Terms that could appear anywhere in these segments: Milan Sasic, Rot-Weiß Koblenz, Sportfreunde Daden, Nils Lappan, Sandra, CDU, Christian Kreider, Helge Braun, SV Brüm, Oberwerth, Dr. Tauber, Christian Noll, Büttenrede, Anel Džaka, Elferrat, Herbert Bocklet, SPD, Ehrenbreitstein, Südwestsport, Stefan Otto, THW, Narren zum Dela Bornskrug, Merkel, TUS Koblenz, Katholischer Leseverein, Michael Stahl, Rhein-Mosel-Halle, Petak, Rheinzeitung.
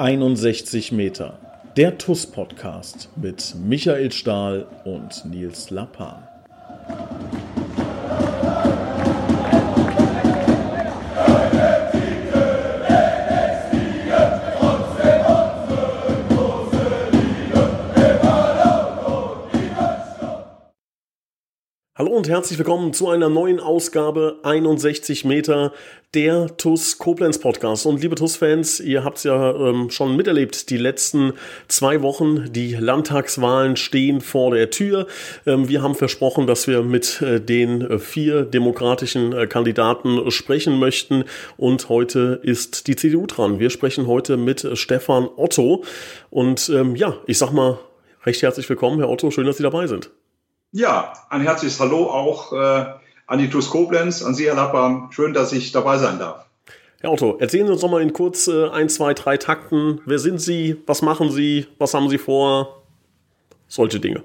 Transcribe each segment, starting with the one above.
61 Meter. Der TUS-Podcast mit Michael Stahl und Nils Lappan. Hallo und herzlich willkommen zu einer neuen Ausgabe 61 Meter, der TUS Koblenz Podcast. Und liebe TUS-Fans, ihr habt es ja schon miterlebt, die letzten 2 Wochen, die Landtagswahlen stehen vor der Tür. Wir haben versprochen, dass wir mit den 4 demokratischen Kandidaten sprechen möchten und heute ist die CDU dran. Wir sprechen heute mit Stefan Otto und ich sag mal recht herzlich willkommen, Herr Otto, schön, dass Sie dabei sind. Ja, ein herzliches Hallo auch an die TUS Koblenz, an Sie, Herr Lappan. Schön, dass ich dabei sein darf. Herr Otto, erzählen Sie uns doch mal in kurz 1, 2, 3 Takten. Wer sind Sie? Was machen Sie? Was haben Sie vor? Solche Dinge.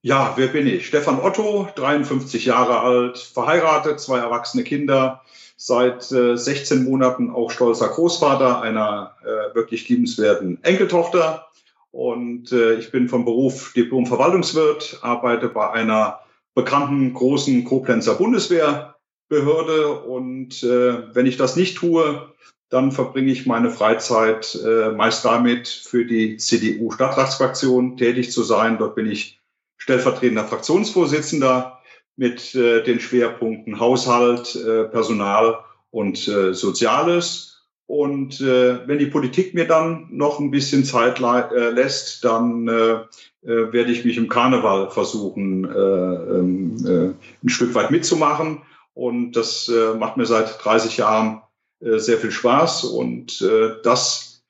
Ja, wer bin ich? Stefan Otto, 53 Jahre alt, verheiratet, 2 erwachsene Kinder, seit 16 Monaten auch stolzer Großvater einer wirklich liebenswerten Enkeltochter. Und ich bin vom Beruf Diplom-Verwaltungswirt, arbeite bei einer bekannten großen Koblenzer Bundeswehrbehörde. Und wenn ich das nicht tue, dann verbringe ich meine Freizeit meist damit, für die CDU-Stadtratsfraktion tätig zu sein. Dort bin ich stellvertretender Fraktionsvorsitzender mit den Schwerpunkten Haushalt, Personal und Soziales. Und wenn die Politik mir dann noch ein bisschen Zeit lässt, dann werde ich mich im Karneval versuchen, ein Stück weit mitzumachen. Und das macht mir seit 30 Jahren sehr viel Spaß. Und das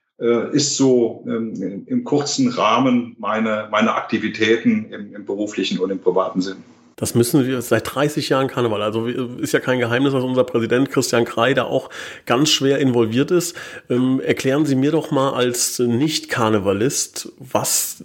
ist so im kurzen Rahmen meine Aktivitäten im beruflichen und im privaten Sinn. Das müssen wir seit 30 Jahren Karneval. Also ist ja kein Geheimnis, dass unser Präsident Christian Kreider auch ganz schwer involviert ist. Erklären Sie mir doch mal als Nicht-Karnevalist, was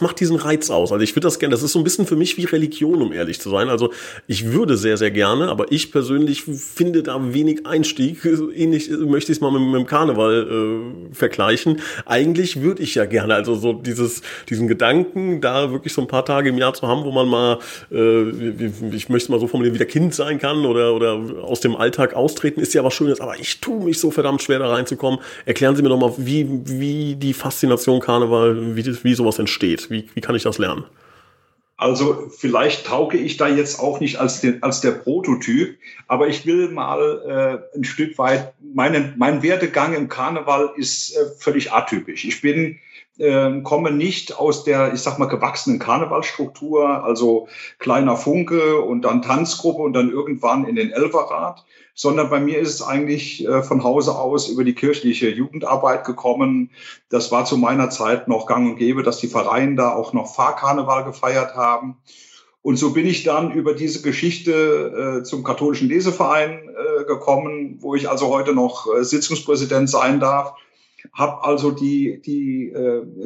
macht diesen Reiz aus? Also ich würde das gerne, das ist so ein bisschen für mich wie Religion, um ehrlich zu sein. Also ich würde sehr, sehr gerne, aber ich persönlich finde da wenig Einstieg. Ähnlich möchte ich es mal mit dem Karneval vergleichen. Eigentlich würde ich ja gerne, also so diesen Gedanken, da wirklich so ein paar Tage im Jahr zu haben, wo man mal, ich möchte mal so formulieren, wieder Kind sein kann oder aus dem Alltag austreten, ist ja was Schönes, aber ich tue mich so verdammt schwer, da reinzukommen. Erklären Sie mir doch mal, wie die Faszination Karneval, wie sowas entsteht. Wie kann ich das lernen? Also vielleicht tauge ich da jetzt auch nicht als der Prototyp, aber ich will mal ein Stück weit, mein Werdegang im Karneval ist völlig atypisch. Ich komme nicht aus der, ich sag mal, gewachsenen Karnevalstruktur, also kleiner Funke und dann Tanzgruppe und dann irgendwann in den Elferrat, sondern bei mir ist es eigentlich von Hause aus über die kirchliche Jugendarbeit gekommen. Das war zu meiner Zeit noch gang und gäbe, dass die Vereine da auch noch Pfarrkarneval gefeiert haben. Und so bin ich dann über diese Geschichte zum Katholischen Leseverein gekommen, wo ich also heute noch Sitzungspräsident sein darf. Habe also die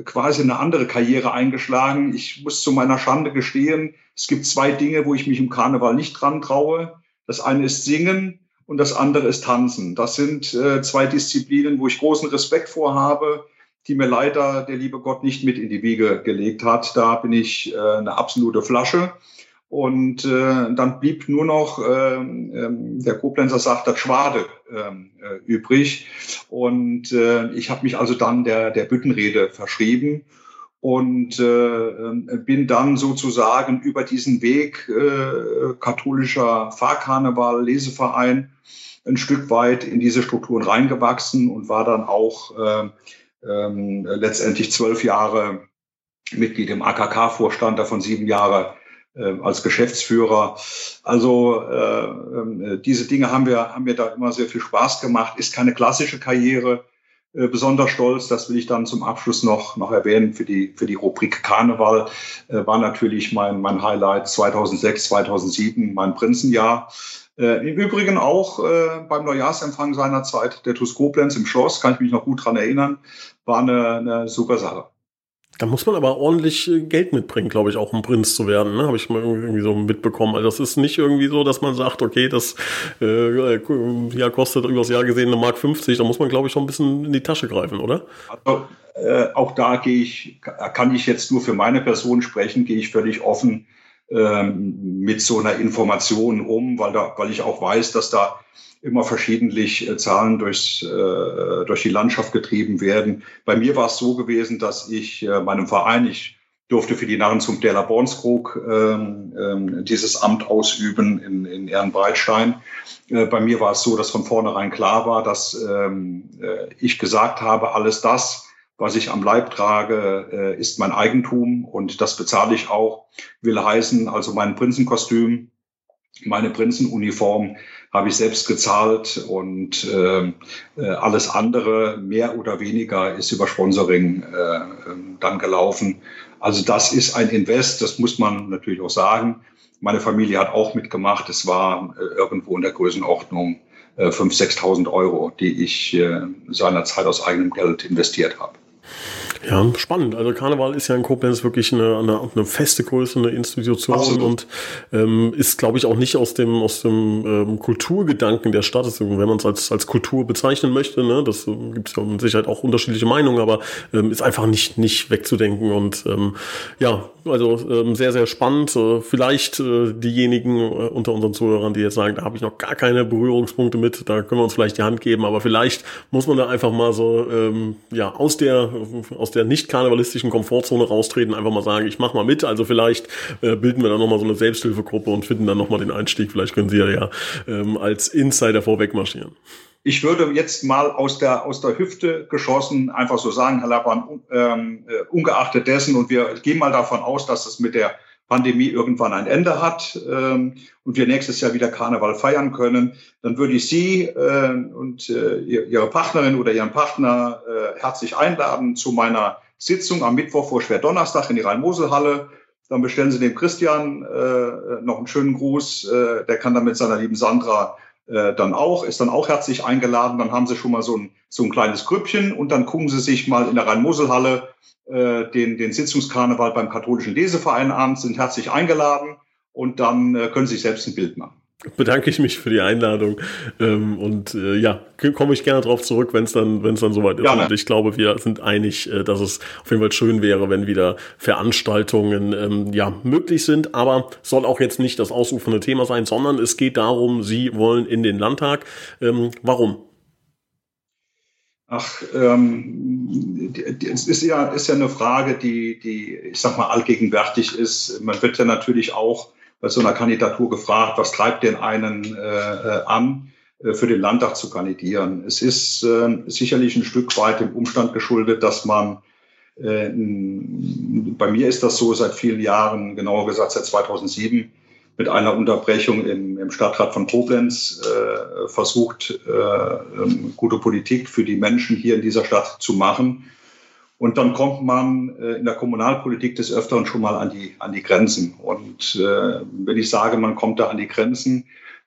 quasi eine andere Karriere eingeschlagen. Ich muss zu meiner Schande gestehen, es gibt 2 Dinge, wo ich mich im Karneval nicht dran traue. Das eine ist Singen und das andere ist Tanzen. Das sind 2 Disziplinen, wo ich großen Respekt vor habe, die mir leider der liebe Gott nicht mit in die Wiege gelegt hat. Da bin ich eine absolute Flasche. Und dann blieb nur noch, der Koblenzer sagt, das Schwade übrig. Und ich habe mich also dann der Büttenrede verschrieben und bin dann sozusagen über diesen Weg katholischer Pfarrkarneval, Leseverein ein Stück weit in diese Strukturen reingewachsen und war dann auch letztendlich 12 Jahre Mitglied im AKK-Vorstand, davon 7 Jahre als Geschäftsführer. Also diese Dinge haben mir da immer sehr viel Spaß gemacht. Ist keine klassische Karriere. Besonders stolz, das will ich dann zum Abschluss noch erwähnen, für die Rubrik Karneval war natürlich mein Highlight 2006, 2007, mein Prinzenjahr. Im Übrigen auch beim Neujahrsempfang seiner Zeit der TUS Koblenz im Schloss, kann ich mich noch gut dran erinnern, war eine super Sache. Da muss man aber ordentlich Geld mitbringen, glaube ich, auch um Prinz zu werden, ne? Habe ich mal irgendwie so mitbekommen. Also das ist nicht irgendwie so, dass man sagt, okay, das ja, kostet übers Jahr gesehen eine Mark 50. Da muss man, glaube ich, schon ein bisschen in die Tasche greifen, oder? Also, auch da kann ich jetzt nur für meine Person sprechen, gehe ich völlig offen mit so einer Information um, weil ich auch weiß, dass da immer verschiedentlich Zahlen durch die Landschaft getrieben werden. Bei mir war es so gewesen, dass ich meinem Verein, ich durfte für die Narren zum Dela Bornskrug dieses Amt ausüben in Ehrenbreitstein. Bei mir war es so, dass von vornherein klar war, dass ich gesagt habe, alles das, was ich am Leib trage, ist mein Eigentum und das bezahle ich auch. Will heißen, also mein Prinzenkostüm, meine Prinzenuniform habe ich selbst gezahlt und alles andere, mehr oder weniger, ist über Sponsoring dann gelaufen. Also das ist ein Invest, das muss man natürlich auch sagen. Meine Familie hat auch mitgemacht. Es war irgendwo in der Größenordnung 5.000, 6.000 Euro, die ich seinerzeit aus eigenem Geld investiert habe. Ja, spannend. Also Karneval ist ja in Koblenz wirklich eine feste Größe, eine Institution. Absolut. Und ist, glaube ich, auch nicht aus dem Kulturgedanken der Stadt, also, wenn man es als Kultur bezeichnen möchte, ne, das gibt es ja mit Sicherheit auch unterschiedliche Meinungen, aber ist einfach nicht wegzudenken. Und sehr, sehr spannend. Vielleicht diejenigen unter unseren Zuhörern, die jetzt sagen, da habe ich noch gar keine Berührungspunkte mit, da können wir uns vielleicht die Hand geben, aber vielleicht muss man da einfach mal so aus der nicht karnevalistischen Komfortzone raustreten, einfach mal sagen, ich mache mal mit. Also vielleicht bilden wir dann nochmal so eine Selbsthilfegruppe und finden dann nochmal den Einstieg. Vielleicht können Sie ja als Insider vorweg marschieren. Ich würde jetzt mal aus der Hüfte geschossen einfach so sagen, Herr Lappan, ungeachtet dessen, und wir gehen mal davon aus, dass es mit der Pandemie irgendwann ein Ende hat und wir nächstes Jahr wieder Karneval feiern können, dann würde ich Sie und Ihre Partnerin oder Ihren Partner herzlich einladen zu meiner Sitzung am Mittwoch vor Schwerdonnerstag in die Rhein-Mosel-Halle. Dann bestellen Sie dem Christian noch einen schönen Gruß. Der kann dann mit seiner lieben Sandra ist dann auch herzlich eingeladen. Dann haben Sie schon mal so ein kleines Grüppchen und dann gucken Sie sich mal in der Rhein-Mosel-Halle den Sitzungskarneval beim Katholischen Leseverein an, sind herzlich eingeladen und dann können Sie sich selbst ein Bild machen. Bedanke ich mich für die Einladung komme ich gerne darauf zurück, wenn es dann soweit ist. Ja, ne? Und ich glaube, wir sind einig, dass es auf jeden Fall schön wäre, wenn wieder Veranstaltungen möglich sind. Aber soll auch jetzt nicht das ausufernde Thema sein, sondern es geht darum, Sie wollen in den Landtag. Warum? Ach, es ist ja eine Frage, die, ich sag mal, allgegenwärtig ist. Man wird ja natürlich auch bei so einer Kandidatur gefragt, was treibt denn einen an, für den Landtag zu kandidieren. Es ist sicherlich ein Stück weit dem Umstand geschuldet, dass man, bei mir ist das so seit vielen Jahren, genauer gesagt seit 2007, mit einer Unterbrechung im Stadtrat von Koblenz versucht, gute Politik für die Menschen hier in dieser Stadt zu machen. Und dann kommt man in der Kommunalpolitik des Öfteren schon mal an die Grenzen. Und wenn ich sage, man kommt da an die Grenzen,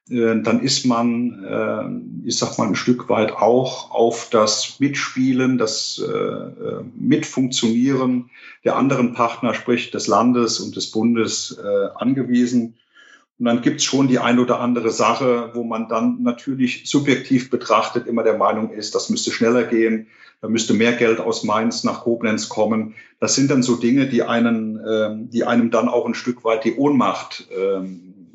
dann ist man, ich sag mal, ein Stück weit auch auf das Mitspielen, das Mitfunktionieren der anderen Partner, sprich des Landes und des Bundes, angewiesen. Und dann gibt's schon die ein oder andere Sache, wo man dann natürlich subjektiv betrachtet immer der Meinung ist, das müsste schneller gehen, da müsste mehr Geld aus Mainz nach Koblenz kommen. Das sind dann so Dinge, die einem dann auch ein Stück weit die Ohnmacht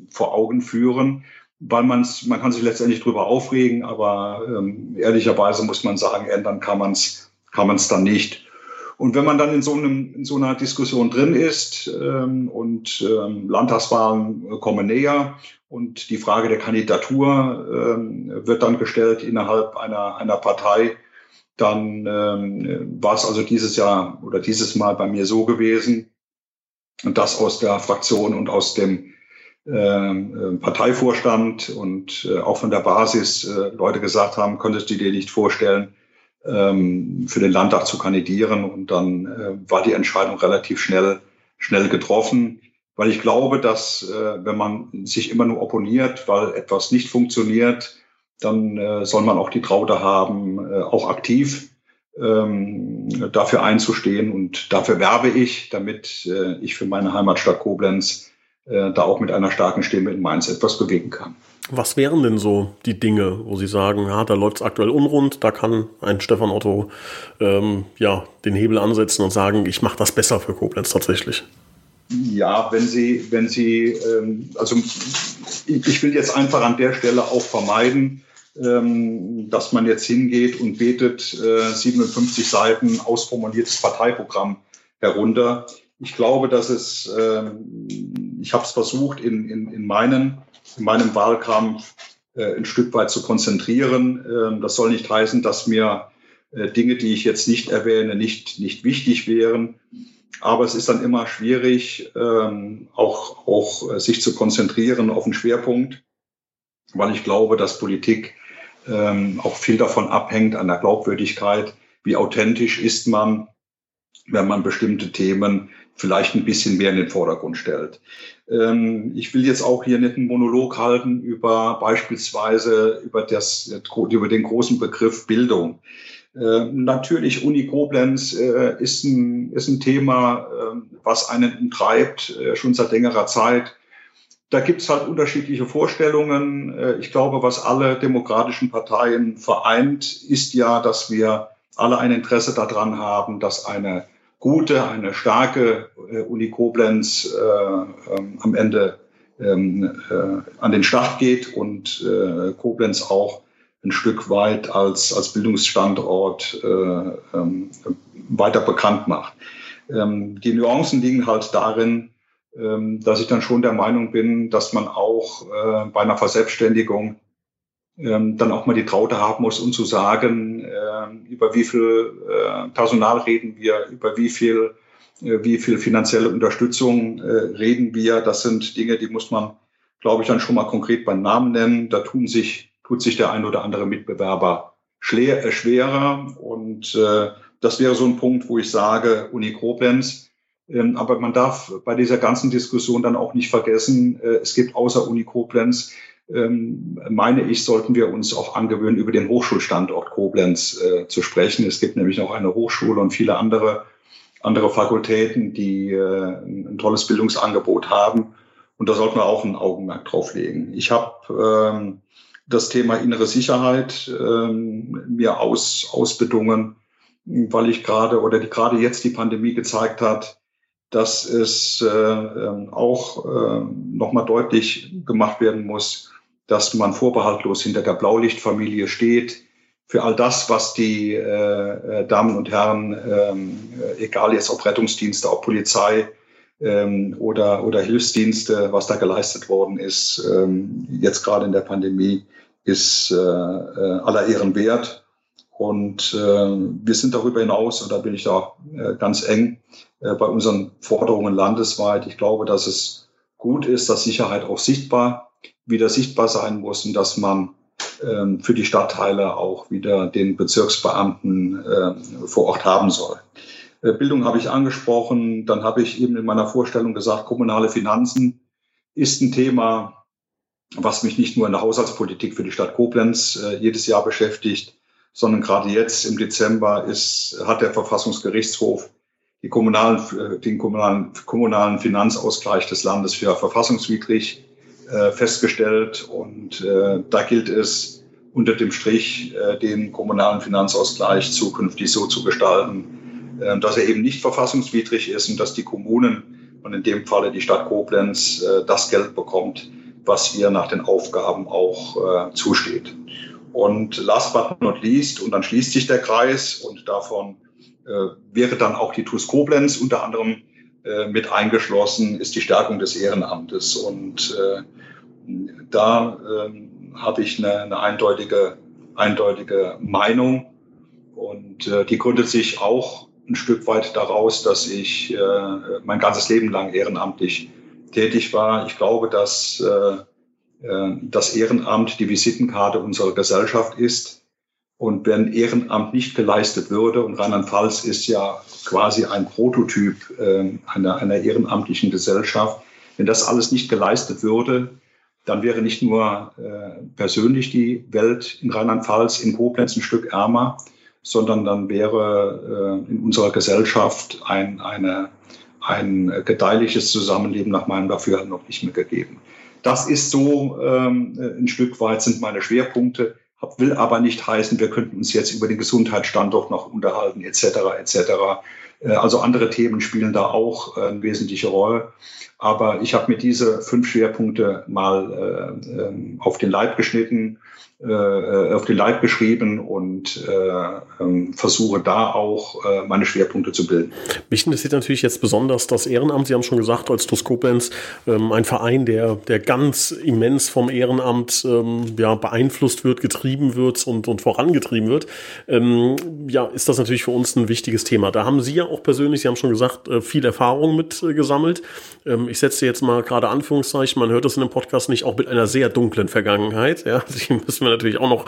vor Augen führen, weil man kann sich letztendlich drüber aufregen, aber ehrlicherweise muss man sagen, ändern kann man's dann nicht. Und wenn man dann in so einer Diskussion drin ist Landtagswahlen kommen näher und die Frage der Kandidatur wird dann gestellt innerhalb einer Partei, dann war es also dieses Jahr oder dieses Mal bei mir so gewesen, dass aus der Fraktion und aus dem Parteivorstand und auch von der Basis Leute gesagt haben, könntest du dir nicht vorstellen, für den Landtag zu kandidieren. Und dann war die Entscheidung relativ schnell getroffen, weil ich glaube, dass wenn man sich immer nur opponiert, weil etwas nicht funktioniert, dann soll man auch die Traute haben, auch aktiv dafür einzustehen. Und dafür werbe ich, damit ich für meine Heimatstadt Koblenz da auch mit einer starken Stimme in Mainz etwas bewegen kann. Was wären denn so die Dinge, wo Sie sagen, ja, da läuft es aktuell unrund, da kann ein Stefan Otto den Hebel ansetzen und sagen, ich mache das besser für Koblenz tatsächlich? Ja, ich will jetzt einfach an der Stelle auch vermeiden, dass man jetzt hingeht und betet 57 Seiten ausformuliertes Parteiprogramm herunter. Ich glaube, dass es, ich habe es versucht, in meinem Wahlkampf ein Stück weit zu konzentrieren. Das soll nicht heißen, dass mir Dinge, die ich jetzt nicht erwähne, nicht wichtig wären. Aber es ist dann immer schwierig, auch sich zu konzentrieren auf einen Schwerpunkt, weil ich glaube, dass Politik auch viel davon abhängt, an der Glaubwürdigkeit, wie authentisch ist man, wenn man bestimmte Themen vielleicht ein bisschen mehr in den Vordergrund stellt. Ich will jetzt auch hier nicht einen Monolog halten über den großen Begriff Bildung. Natürlich, Uni Koblenz ist ein Thema, was einen umtreibt, schon seit längerer Zeit. Da gibt es halt unterschiedliche Vorstellungen. Ich glaube, was alle demokratischen Parteien vereint, ist ja, dass wir alle ein Interesse daran haben, dass eine gute, eine starke Uni Koblenz am Ende an den Start geht und Koblenz auch ein Stück weit als Bildungsstandort weiter bekannt macht. Die Nuancen liegen halt darin, dass ich dann schon der Meinung bin, dass man auch bei einer Verselbstständigung dann auch mal die Traute haben muss, um zu sagen, über wie viel Personal reden wir, über wie viel finanzielle Unterstützung reden wir. Das sind Dinge, die muss man, glaube ich, dann schon mal konkret beim Namen nennen. Da tut sich der ein oder andere Mitbewerber schwerer. Und das wäre so ein Punkt, wo ich sage, Uni Koblenz. Aber man darf bei dieser ganzen Diskussion dann auch nicht vergessen, es gibt außer Uni Koblenz, meine ich, sollten wir uns auch angewöhnen, über den Hochschulstandort Koblenz zu sprechen. Es gibt nämlich noch eine Hochschule und viele andere Fakultäten, die ein tolles Bildungsangebot haben. Und da sollten wir auch ein Augenmerk drauf legen. Ich habe das Thema innere Sicherheit mir ausbedungen, weil ich gerade jetzt die Pandemie gezeigt hat, dass es auch nochmal deutlich gemacht werden muss, dass man vorbehaltlos hinter der Blaulichtfamilie steht für all das, was die Damen und Herren, egal jetzt ob Rettungsdienste, ob Polizei oder Hilfsdienste, was da geleistet worden ist, jetzt gerade in der Pandemie, ist aller Ehren wert. Und wir sind darüber hinaus, und da bin ich da ganz eng bei unseren Forderungen landesweit. Ich glaube, dass es gut ist, dass Sicherheit auch wieder sichtbar sein muss und dass man für die Stadtteile auch wieder den Bezirksbeamten vor Ort haben soll. Bildung habe ich angesprochen, dann habe ich eben in meiner Vorstellung gesagt, kommunale Finanzen ist ein Thema, was mich nicht nur in der Haushaltspolitik für die Stadt Koblenz jedes Jahr beschäftigt, sondern gerade jetzt im Dezember hat der Verfassungsgerichtshof den kommunalen Finanzausgleich des Landes für verfassungswidrig festgestellt. Und da gilt es unter dem Strich, den kommunalen Finanzausgleich zukünftig so zu gestalten, dass er eben nicht verfassungswidrig ist und dass die Kommunen und in dem Falle die Stadt Koblenz das Geld bekommt, was ihr nach den Aufgaben auch zusteht. Und last but not least, und dann schließt sich der Kreis, und davon wäre dann auch die TUS Koblenz unter anderem mit eingeschlossen, ist die Stärkung des Ehrenamtes. Und da habe ich eine eindeutige Meinung, und die gründet sich auch ein Stück weit daraus, dass ich mein ganzes Leben lang ehrenamtlich tätig war. Ich glaube, dass das Ehrenamt die Visitenkarte unserer Gesellschaft ist. Und wenn Ehrenamt nicht geleistet würde, und Rheinland-Pfalz ist ja quasi ein Prototyp einer ehrenamtlichen Gesellschaft, wenn das alles nicht geleistet würde, dann wäre nicht nur persönlich die Welt in Rheinland-Pfalz, in Koblenz ein Stück ärmer, sondern dann wäre in unserer Gesellschaft ein gedeihliches Zusammenleben nach meinem Dafürhalten noch nicht mehr gegeben. Das ist so ein Stück weit sind meine Schwerpunkte, will aber nicht heißen, wir könnten uns jetzt über den Gesundheitsstandort noch unterhalten etc. etc. Also andere Themen spielen da auch eine wesentliche Rolle. Aber ich habe mir diese 5 Schwerpunkte mal auf den Leib geschnitten, auf den Leib geschrieben und versuche da auch meine Schwerpunkte zu bilden. Mich interessiert natürlich jetzt besonders das Ehrenamt. Sie haben schon gesagt, als TUS Koblenz ein Verein, der ganz immens vom Ehrenamt beeinflusst wird, getrieben wird und vorangetrieben wird, ist das natürlich für uns ein wichtiges Thema. Da haben Sie ja auch persönlich, Sie haben schon gesagt, viel Erfahrung mit gesammelt. Ich setze jetzt mal gerade Anführungszeichen, man hört das in dem Podcast nicht, auch mit einer sehr dunklen Vergangenheit. Ja, die müssen wir natürlich auch noch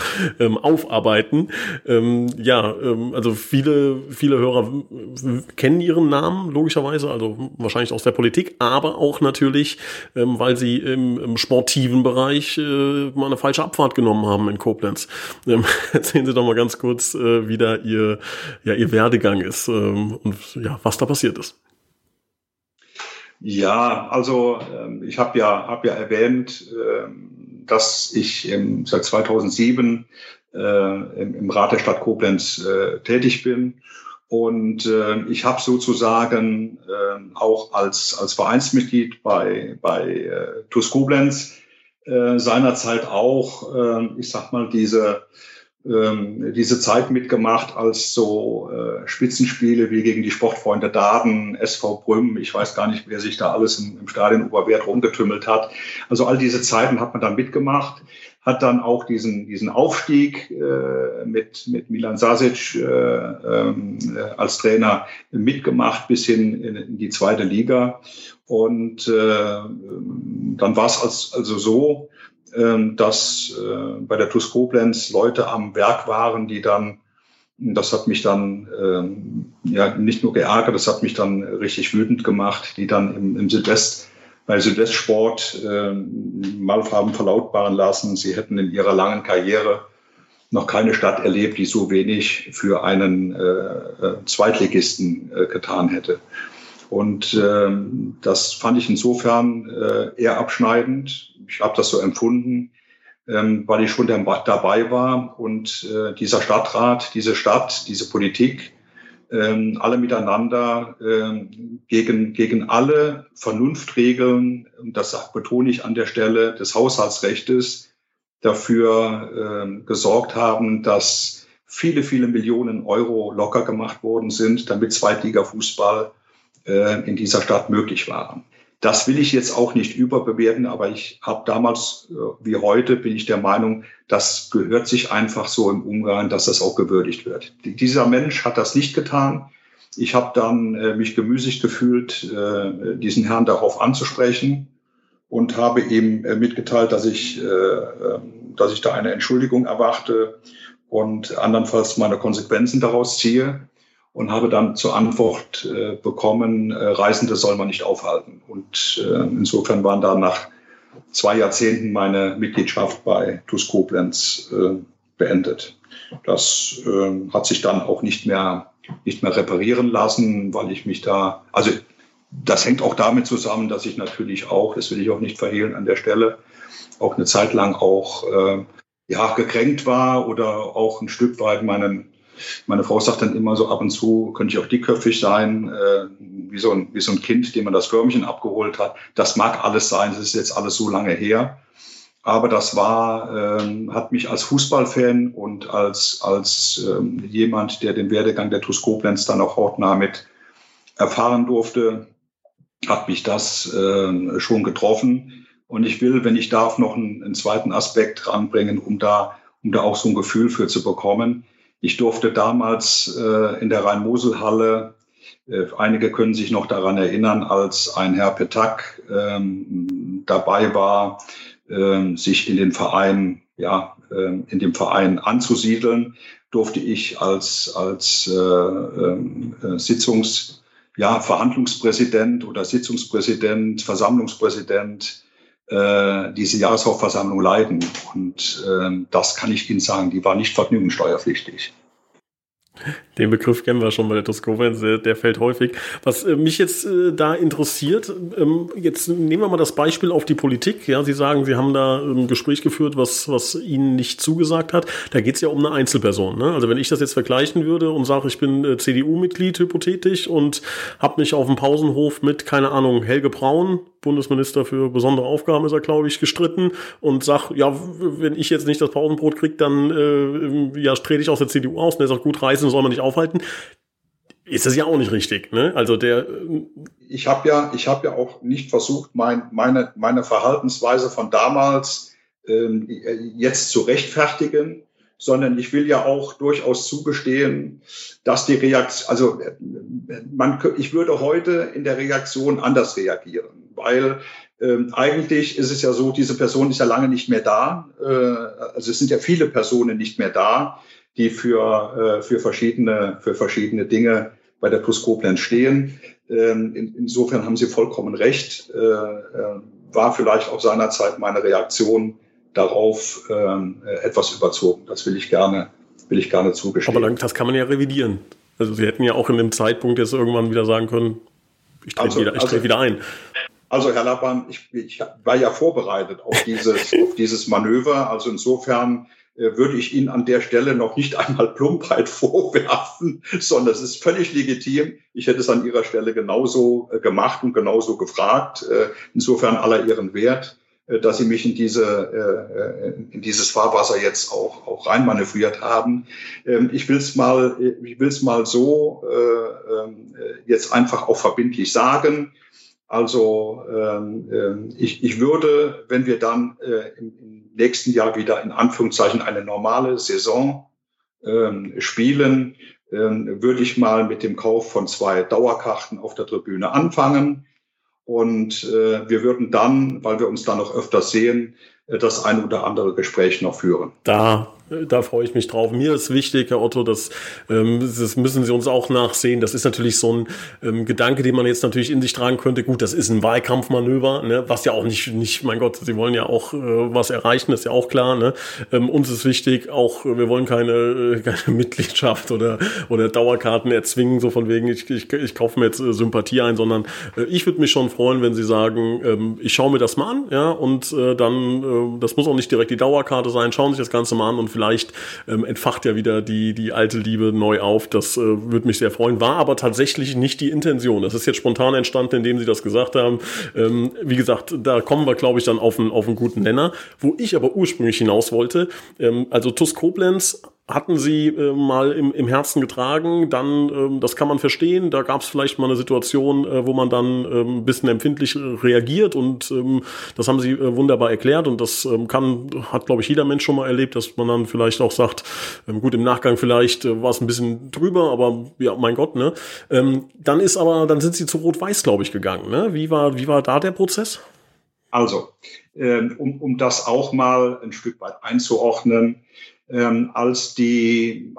aufarbeiten. Also viele Hörer kennen Ihren Namen, logischerweise, also wahrscheinlich aus der Politik, aber auch natürlich, weil Sie im sportiven Bereich mal eine falsche Abfahrt genommen haben in Koblenz. Erzählen Sie doch mal ganz kurz, wie da Ihr Werdegang ist und ja, was da passiert ist. Ja, also ich habe ja erwähnt, dass ich seit 2007 im Rat der Stadt Koblenz tätig bin. Und ich habe sozusagen auch als Vereinsmitglied bei TUS Koblenz seinerzeit auch, ich sag mal, diese Zeit mitgemacht, als so Spitzenspiele wie gegen die Sportfreunde Daden, SV Brüm, ich weiß gar nicht, wer sich da alles im Stadion Oberwert rumgetümmelt hat. Also all diese Zeiten hat man dann mitgemacht, hat dann auch diesen Aufstieg mit Milan Sasic als Trainer mitgemacht bis hin in die 2. Liga. Und dann war es also so, dass bei der TUS Koblenz Leute am Werk waren, die dann, das hat mich dann nicht nur geärgert, das hat mich dann richtig wütend gemacht, die dann bei Südwestsport mal haben verlautbaren lassen, sie hätten in ihrer langen Karriere noch keine Stadt erlebt, die so wenig für einen Zweitligisten getan hätte. Und das fand ich insofern eher abschneidend. Ich habe das so empfunden, weil ich schon dabei war und dieser Stadtrat, diese Stadt, diese Politik, alle miteinander gegen alle Vernunftregeln, und das betone ich an der Stelle des Haushaltsrechts, dafür gesorgt haben, dass viele, viele Millionen Euro locker gemacht worden sind, damit Zweitliga-Fußball in dieser Stadt möglich waren. Das will ich jetzt auch nicht überbewerten, aber ich habe damals wie heute, bin ich der Meinung, das gehört sich einfach so im Umgang, dass das auch gewürdigt wird. Dieser Mensch hat das nicht getan. Ich habe dann mich gemüßigt gefühlt, diesen Herrn darauf anzusprechen und habe ihm mitgeteilt, dass ich da eine Entschuldigung erwarte und andernfalls meine Konsequenzen daraus ziehe. Und habe dann zur Antwort bekommen, Reisende soll man nicht aufhalten. Und insofern waren da nach 2 Jahrzehnten meine Mitgliedschaft bei TUS Koblenz beendet. Das hat sich dann auch nicht mehr reparieren lassen, weil ich mich da, also das hängt auch damit zusammen, dass ich natürlich auch, das will ich auch nicht verhehlen an der Stelle, auch eine Zeit lang auch gekränkt war oder auch ein Stück weit meine Frau sagt dann immer so ab und zu, könnte ich auch dickköpfig sein, wie so ein Kind, dem man das Förmchen abgeholt hat. Das mag alles sein, das ist jetzt alles so lange her. Aber das hat mich als Fußballfan und als jemand, der den Werdegang der TUS Koblenz dann auch hautnah mit erfahren durfte, hat mich das schon getroffen. Und ich will, wenn ich darf, noch einen zweiten Aspekt ranbringen, um da auch so ein Gefühl für zu bekommen. Ich durfte damals in der Rhein-Mosel-Halle, einige können sich noch daran erinnern, als ein Herr Petak dabei war, sich in dem Verein anzusiedeln, durfte ich als Verhandlungspräsident oder Sitzungspräsident, Versammlungspräsident diese Jahreshauptversammlung leiten. Und das kann ich Ihnen sagen, die war nicht vergnügungssteuerpflichtig. Den Begriff kennen wir schon bei der TUS Koblenz, der fällt häufig. Was mich jetzt da interessiert, jetzt nehmen wir mal das Beispiel auf die Politik. Ja, Sie sagen, Sie haben da ein Gespräch geführt, was Ihnen nicht zugesagt hat. Da geht es ja um eine Einzelperson. Ne? Also wenn ich das jetzt vergleichen würde und sage, ich bin CDU-Mitglied hypothetisch und habe mich auf dem Pausenhof mit, keine Ahnung, Helge Braun, Bundesminister für besondere Aufgaben ist er, glaube ich, gestritten und sage, ja, wenn ich jetzt nicht das Pausenbrot kriege, dann trete ich aus der CDU aus. Und er sagt, gut, Reisen soll man nicht aufhalten, ist das ja auch nicht richtig. Ne? Also ich habe ja auch nicht versucht, meine Verhaltensweise von damals jetzt zu rechtfertigen, sondern ich will ja auch durchaus zugestehen, dass die Reaktion, ich würde heute in der Reaktion anders reagieren, weil eigentlich ist es ja so, diese Person ist ja lange nicht mehr da, also es sind ja viele Personen nicht mehr da, die für verschiedene Dinge bei der TUS Koblenz stehen. Insofern haben Sie vollkommen recht. War vielleicht auch seinerzeit meine Reaktion darauf etwas überzogen. Das will ich gerne zugestehen. Aber das kann man ja revidieren. Also Sie hätten ja auch in dem Zeitpunkt jetzt irgendwann wieder sagen können, ich trete wieder ein. Also Herr Lappan, ich war ja vorbereitet auf dieses Manöver. Also insofern würde ich Ihnen an der Stelle noch nicht einmal Plumpheit vorwerfen, sondern es ist völlig legitim. Ich hätte es an Ihrer Stelle genauso gemacht und genauso gefragt. Insofern aller Ehren wert, dass Sie mich in dieses Fahrwasser jetzt auch reinmanövriert haben. Ich will es mal so jetzt einfach auch verbindlich sagen. Also ich würde, wenn wir dann im nächsten Jahr wieder in Anführungszeichen eine normale Saison spielen, würde ich mal mit dem Kauf von 2 Dauerkarten auf der Tribüne anfangen. Und wir würden dann, weil wir uns dann noch öfter sehen, das ein oder andere Gespräch noch führen. Da freue ich mich drauf. Mir ist wichtig, Herr Otto, das müssen Sie uns auch nachsehen. Das ist natürlich so ein Gedanke, den man jetzt natürlich in sich tragen könnte. Gut, das ist ein Wahlkampfmanöver, ne? Was ja auch nicht, mein Gott, Sie wollen ja auch was erreichen, ist ja auch klar. Ne? Uns ist wichtig, auch wir wollen keine Mitgliedschaft oder Dauerkarten erzwingen, so von wegen, ich kaufe mir jetzt Sympathie ein, sondern ich würde mich schon freuen, wenn Sie sagen, ich schaue mir das mal an, ja, und dann, das muss auch nicht direkt die Dauerkarte sein, schauen Sie sich das Ganze mal an und vielleicht entfacht ja wieder die alte Liebe neu auf. Das würde mich sehr freuen. War aber tatsächlich nicht die Intention. Das ist jetzt spontan entstanden, indem Sie das gesagt haben. Wie gesagt, da kommen wir, glaube ich, dann auf einen guten Nenner. Wo ich aber ursprünglich hinaus wollte, also TUS Koblenz hatten Sie mal im Herzen getragen, dann, das kann man verstehen, da gab es vielleicht mal eine Situation, wo man dann ein bisschen empfindlich reagiert und das haben Sie wunderbar erklärt und das hat, glaube ich, jeder Mensch schon mal erlebt, dass man dann vielleicht auch sagt, gut, im Nachgang vielleicht war es ein bisschen drüber, aber ja, mein Gott, ne? Dann sind Sie zu Rot-Weiß, glaube ich, gegangen, ne? Wie war da der Prozess? Also, um das auch mal ein Stück weit einzuordnen, als die,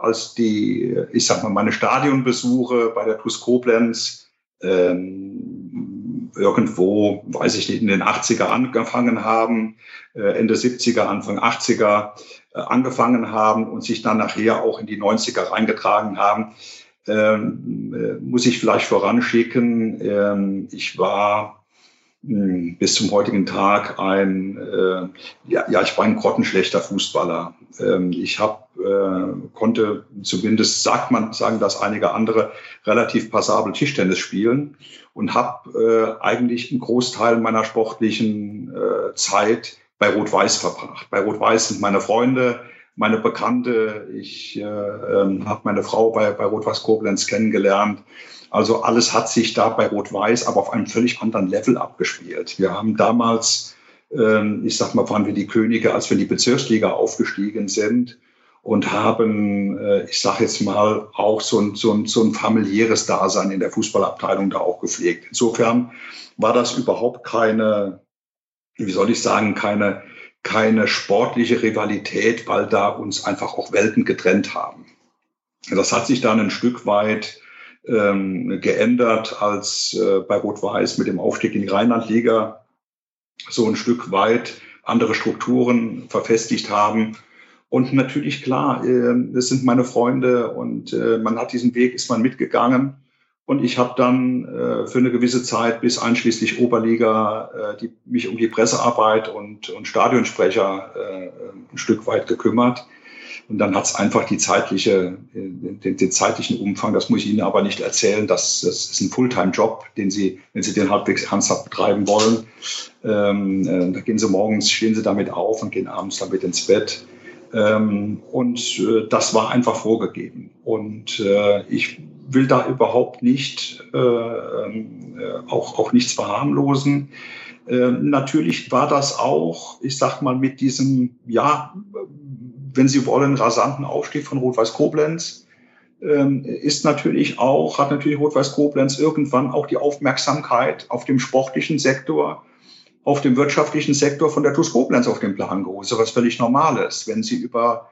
ich sag mal, meine Stadionbesuche bei der TUS Koblenz irgendwo, weiß ich nicht, in den 80er angefangen haben, Ende 70er, Anfang 80er angefangen haben und sich dann nachher auch in die 90er reingetragen haben, muss ich vielleicht voranschicken, ich war bis zum heutigen Tag ich war ein grottenschlechter Fußballer. Ich konnte zumindest, sagen das einige andere, relativ passabel Tischtennis spielen und habe eigentlich einen Großteil meiner sportlichen Zeit bei Rot-Weiß verbracht. Bei Rot-Weiß sind meine Freunde, meine Bekannte. Ich habe meine Frau bei Rot-Weiß Koblenz kennengelernt. Also alles hat sich da bei Rot-Weiß, aber auf einem völlig anderen Level abgespielt. Wir haben damals, waren wir die Könige, als wir in die Bezirksliga aufgestiegen sind und haben, auch so ein familiäres Dasein in der Fußballabteilung da auch gepflegt. Insofern war das überhaupt keine sportliche Rivalität, weil da uns einfach auch Welten getrennt haben. Das hat sich dann ein Stück weit geändert, als bei Rot-Weiß mit dem Aufstieg in die Rheinlandliga so ein Stück weit andere Strukturen verfestigt haben Und natürlich, klar, das sind meine Freunde und man hat diesen Weg, ist man mitgegangen. Und ich habe dann für eine gewisse Zeit bis einschließlich Oberliga mich um die Pressearbeit und Stadionsprecher ein Stück weit gekümmert. Und dann hat es einfach den zeitlichen Umfang, das muss ich Ihnen aber nicht erzählen, das ist ein Fulltime-Job, den Sie, wenn Sie den halbwegs ernsthaft betreiben wollen, da gehen Sie morgens, stehen Sie damit auf und gehen abends damit ins Bett. Und das war einfach vorgegeben. Und ich will da überhaupt nicht, auch nichts verharmlosen. Natürlich war das auch, ich sag mal, mit diesem, ja, wenn Sie wollen, rasanten Aufstieg von Rot-Weiß Koblenz, hat natürlich Rot-Weiß Koblenz irgendwann auch die Aufmerksamkeit auf dem sportlichen Sektor, auf dem wirtschaftlichen Sektor von der TUS Koblenz auf den Plan geholt. Das ist was völlig Normales. Wenn Sie über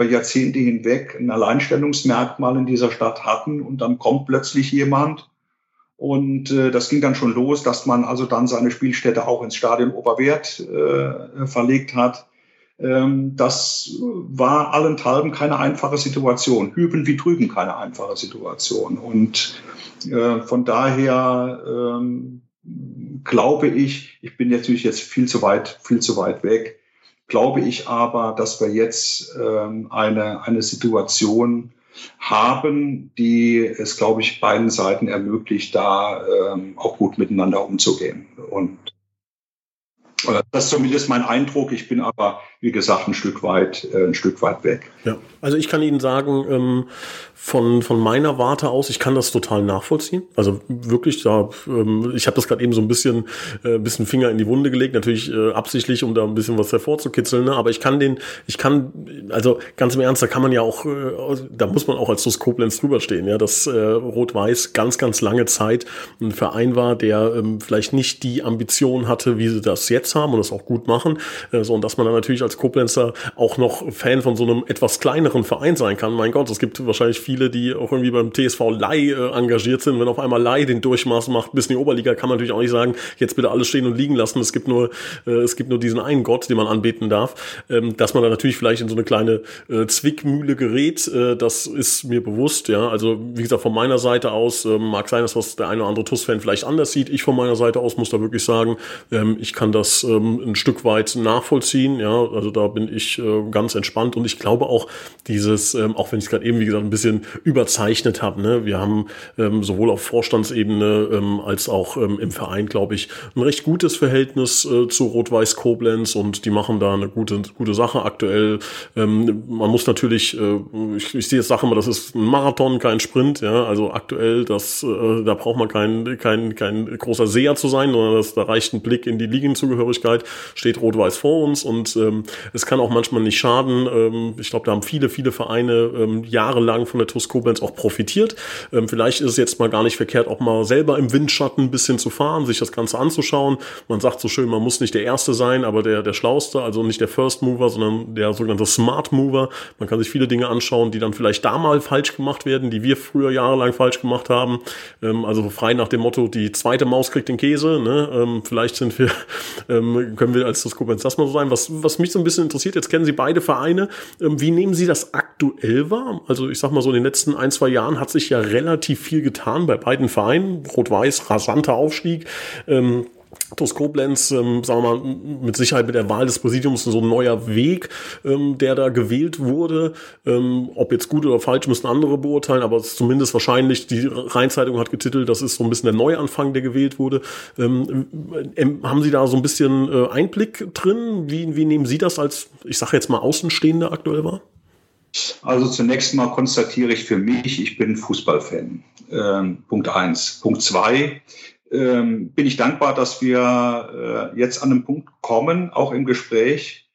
Jahrzehnte hinweg ein Alleinstellungsmerkmal in dieser Stadt hatten und dann kommt plötzlich jemand und das ging dann schon los, dass man also dann seine Spielstätte auch ins Stadion Oberwerth verlegt hat. Das war allenthalben keine einfache Situation. Hüben wie drüben keine einfache Situation. Und von daher glaube ich bin natürlich jetzt viel zu weit weg, glaube ich aber, dass wir jetzt eine Situation haben, die es, glaube ich, beiden Seiten ermöglicht, da auch gut miteinander umzugehen. Und das ist zumindest mein Eindruck. Ich bin aber, wie gesagt, ein Stück weit weg. Ja, also ich kann Ihnen sagen, von meiner Warte aus, ich kann das total nachvollziehen. Also wirklich, ich habe das gerade eben so ein bisschen Finger in die Wunde gelegt, natürlich absichtlich, um da ein bisschen was hervorzukitzeln. Ne? Aber also ganz im Ernst, da kann man ja auch, da muss man auch als TuS Koblenz drüberstehen, ja, dass Rot-Weiß ganz, ganz lange Zeit ein Verein war, der vielleicht nicht die Ambition hatte, wie sie das jetzt haben und das auch gut machen, so, und dass man dann natürlich als Koblenzer auch noch Fan von so einem etwas kleineren Verein sein kann. Mein Gott, es gibt wahrscheinlich viele, die auch irgendwie beim TSV Lai engagiert sind. Wenn auf einmal Lai den Durchmarsch macht bis in die Oberliga, kann man natürlich auch nicht sagen, jetzt bitte alles stehen und liegen lassen. Es gibt nur diesen einen Gott, den man anbeten darf. Dass man da natürlich vielleicht in so eine kleine Zwickmühle gerät, das ist mir bewusst. Ja, also wie gesagt, von meiner Seite aus mag sein, dass was der eine oder andere TuS-Fan vielleicht anders sieht. Ich von meiner Seite aus muss da wirklich sagen, ich kann das ein Stück weit nachvollziehen. Ja, also da bin ich ganz entspannt, und ich glaube auch dieses, auch wenn ich es gerade eben, wie gesagt, ein bisschen überzeichnet habe, ne? Wir haben sowohl auf Vorstandsebene als auch im Verein, glaube ich, ein recht gutes Verhältnis zu Rot-Weiß Koblenz, und die machen da eine gute Sache aktuell. Man muss natürlich, ich sehe jetzt Sachen, das ist ein Marathon, kein Sprint, ja, also aktuell, da braucht man kein großer Seher zu sein, sondern da reicht ein Blick in die Ligenzugehörigkeit, steht Rot-Weiß vor uns, und es kann auch manchmal nicht schaden. Ich glaube, da haben viele Vereine jahrelang von der TuS Koblenz auch profitiert. Vielleicht ist es jetzt mal gar nicht verkehrt, auch mal selber im Windschatten ein bisschen zu fahren, sich das Ganze anzuschauen. Man sagt so schön, man muss nicht der Erste sein, aber der Schlauste, also nicht der First Mover, sondern der sogenannte Smart Mover. Man kann sich viele Dinge anschauen, die dann vielleicht da mal falsch gemacht werden, die wir früher jahrelang falsch gemacht haben. Also frei nach dem Motto, die zweite Maus kriegt den Käse. Ne? Vielleicht können wir als TuS Koblenz das mal so sein. Was mich so ein bisschen interessiert, jetzt kennen Sie beide Vereine. Wie nehmen Sie das aktuell wahr? Also ich sag mal so, in den letzten 1-2 Jahren hat sich ja relativ viel getan bei beiden Vereinen. Rot-Weiß, rasanter Aufstieg. TuS Koblenz, sagen wir mal, mit Sicherheit mit der Wahl des Präsidiums so ein neuer Weg, der da gewählt wurde. Ob jetzt gut oder falsch, müssen andere beurteilen, aber es ist zumindest wahrscheinlich, die Rheinzeitung hat getitelt, das ist so ein bisschen der Neuanfang, der gewählt wurde. Haben Sie da so ein bisschen Einblick drin? Wie nehmen Sie das als, ich sage jetzt mal, Außenstehender aktuell wahr? Also zunächst mal konstatiere ich für mich, ich bin Fußballfan. Punkt 1. Punkt 2. Bin ich dankbar, dass wir jetzt an einem Punkt kommen, auch im Gespräch,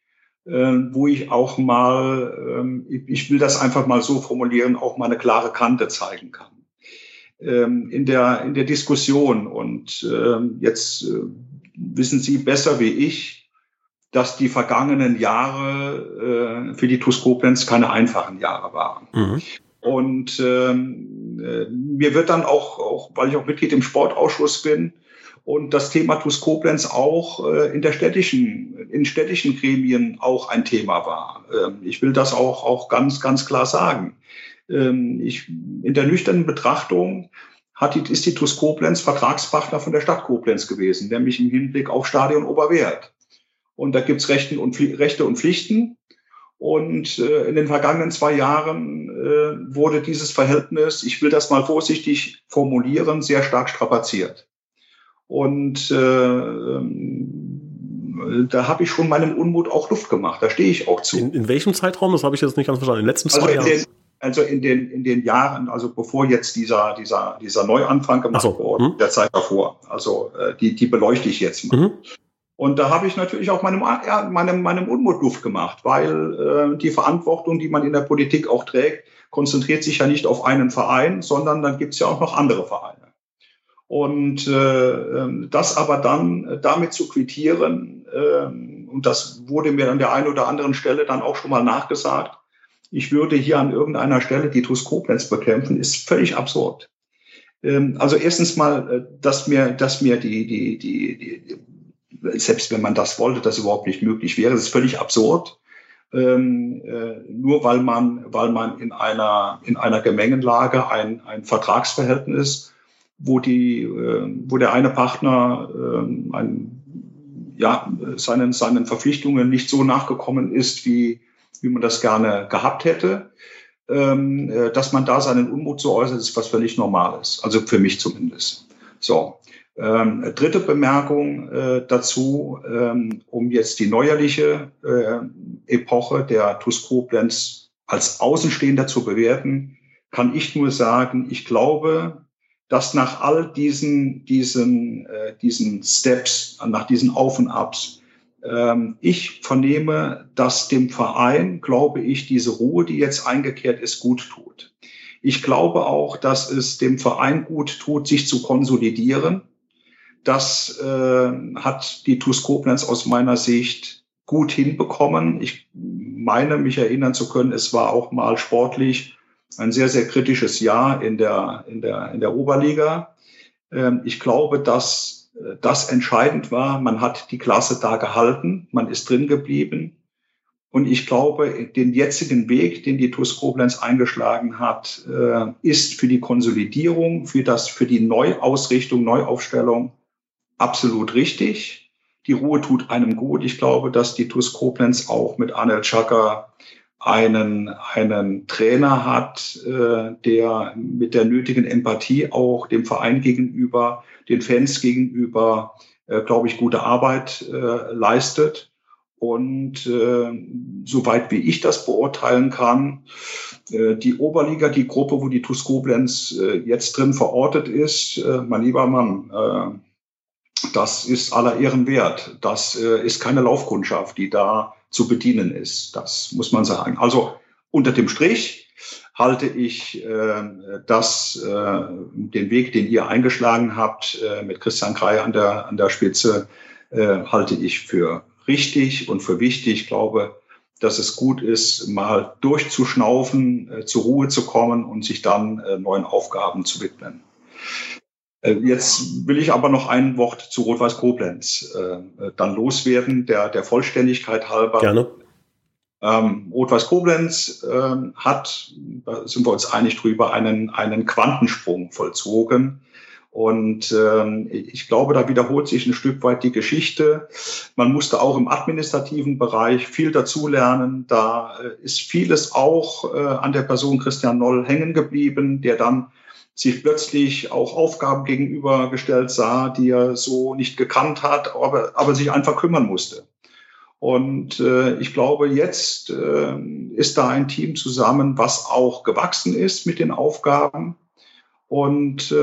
wo ich auch mal, ich will das einfach mal so formulieren, auch mal eine klare Kante zeigen kann. In der Diskussion, und jetzt wissen Sie besser wie ich, dass die vergangenen Jahre für die TuS Koblenz keine einfachen Jahre waren. Mhm. Und mir wird dann auch, weil ich auch Mitglied im Sportausschuss bin und das Thema TUS Koblenz auch in städtischen Gremien auch ein Thema war. Ich will das auch ganz, ganz klar sagen. In der nüchternen Betrachtung ist die TUS Koblenz Vertragspartner von der Stadt Koblenz gewesen, nämlich im Hinblick auf Stadion Oberwerth. Und da gibt es Rechte und Pflichten. Und in den vergangenen 2 Jahren wurde dieses Verhältnis, ich will das mal vorsichtig formulieren, sehr stark strapaziert. Und da habe ich schon meinem Unmut auch Luft gemacht. Da stehe ich auch zu. In welchem Zeitraum? Das habe ich jetzt nicht ganz verstanden. In den letzten 2 Jahren? In den Jahren, also bevor jetzt dieser Neuanfang gemacht wurde, der Zeit davor. Also die beleuchte ich jetzt mal. Mhm. Und da habe ich natürlich auch meinem Unmut Luft gemacht, weil die Verantwortung, die man in der Politik auch trägt, konzentriert sich ja nicht auf einen Verein, sondern dann gibt es ja auch noch andere Vereine. Und das aber dann damit zu quittieren, und das wurde mir an der einen oder anderen Stelle dann auch schon mal nachgesagt, ich würde hier an irgendeiner Stelle die TUS Koblenz bekämpfen, ist völlig absurd. Also erstens mal, dass mir die selbst wenn man das wollte, das überhaupt nicht möglich wäre. Das ist völlig absurd. Nur weil man in einer Gemengelage ein Vertragsverhältnis, wo der eine Partner seinen Verpflichtungen nicht so nachgekommen ist, wie man das gerne gehabt hätte, dass man da seinen Unmut so äußert, ist was völlig Normales. Also für mich zumindest. So. Dritte Bemerkung dazu, um jetzt die neuerliche Epoche der TUS Koblenz als Außenstehender zu bewerten, kann ich nur sagen, ich glaube, dass nach all diesen Steps, nach diesen Auf und Abs, ich vernehme, dass dem Verein, glaube ich, diese Ruhe, die jetzt eingekehrt ist, gut tut. Ich glaube auch, dass es dem Verein gut tut, sich zu konsolidieren. Das hat die TUS Koblenz aus meiner Sicht gut hinbekommen. Ich meine, mich erinnern zu können, es war auch mal sportlich ein sehr, sehr kritisches Jahr in der Oberliga. Ich glaube, dass das entscheidend war. Man hat die Klasse da gehalten, man ist drin geblieben. Und ich glaube, den jetzigen Weg, den die TUS Koblenz eingeschlagen hat, ist für die Konsolidierung, für die Neuausrichtung, Neuaufstellung absolut richtig. Die Ruhe tut einem gut. Ich glaube, dass die TUS Koblenz auch mit Anel Džaka einen Trainer hat, der mit der nötigen Empathie auch dem Verein gegenüber, den Fans gegenüber, glaube ich, gute Arbeit leistet. Und soweit wie ich das beurteilen kann, die Oberliga, die Gruppe, wo die TUS Koblenz jetzt drin verortet ist, mein lieber Mann, das ist aller Ehren wert. Das ist keine Laufkundschaft, die da zu bedienen ist. Das muss man sagen. Also unter dem Strich halte ich den Weg, den ihr eingeschlagen habt, mit Christian Kreider an der Spitze, halte ich für richtig und für wichtig. Ich glaube, dass es gut ist, mal durchzuschnaufen, zur Ruhe zu kommen und sich dann neuen Aufgaben zu widmen. Jetzt will ich aber noch ein Wort zu Rot-Weiß Koblenz dann loswerden, der Vollständigkeit halber. Gerne. Rot-Weiß Koblenz hat, da sind wir uns einig drüber, einen Quantensprung vollzogen. Und ich glaube, da wiederholt sich ein Stück weit die Geschichte. Man musste auch im administrativen Bereich viel dazulernen. Da ist vieles auch an der Person Christian Noll hängen geblieben, der dann sich plötzlich auch Aufgaben gegenübergestellt sah, die er so nicht gekannt hat, aber sich einfach kümmern musste. Und ich glaube, jetzt ist da ein Team zusammen, was auch gewachsen ist mit den Aufgaben. Und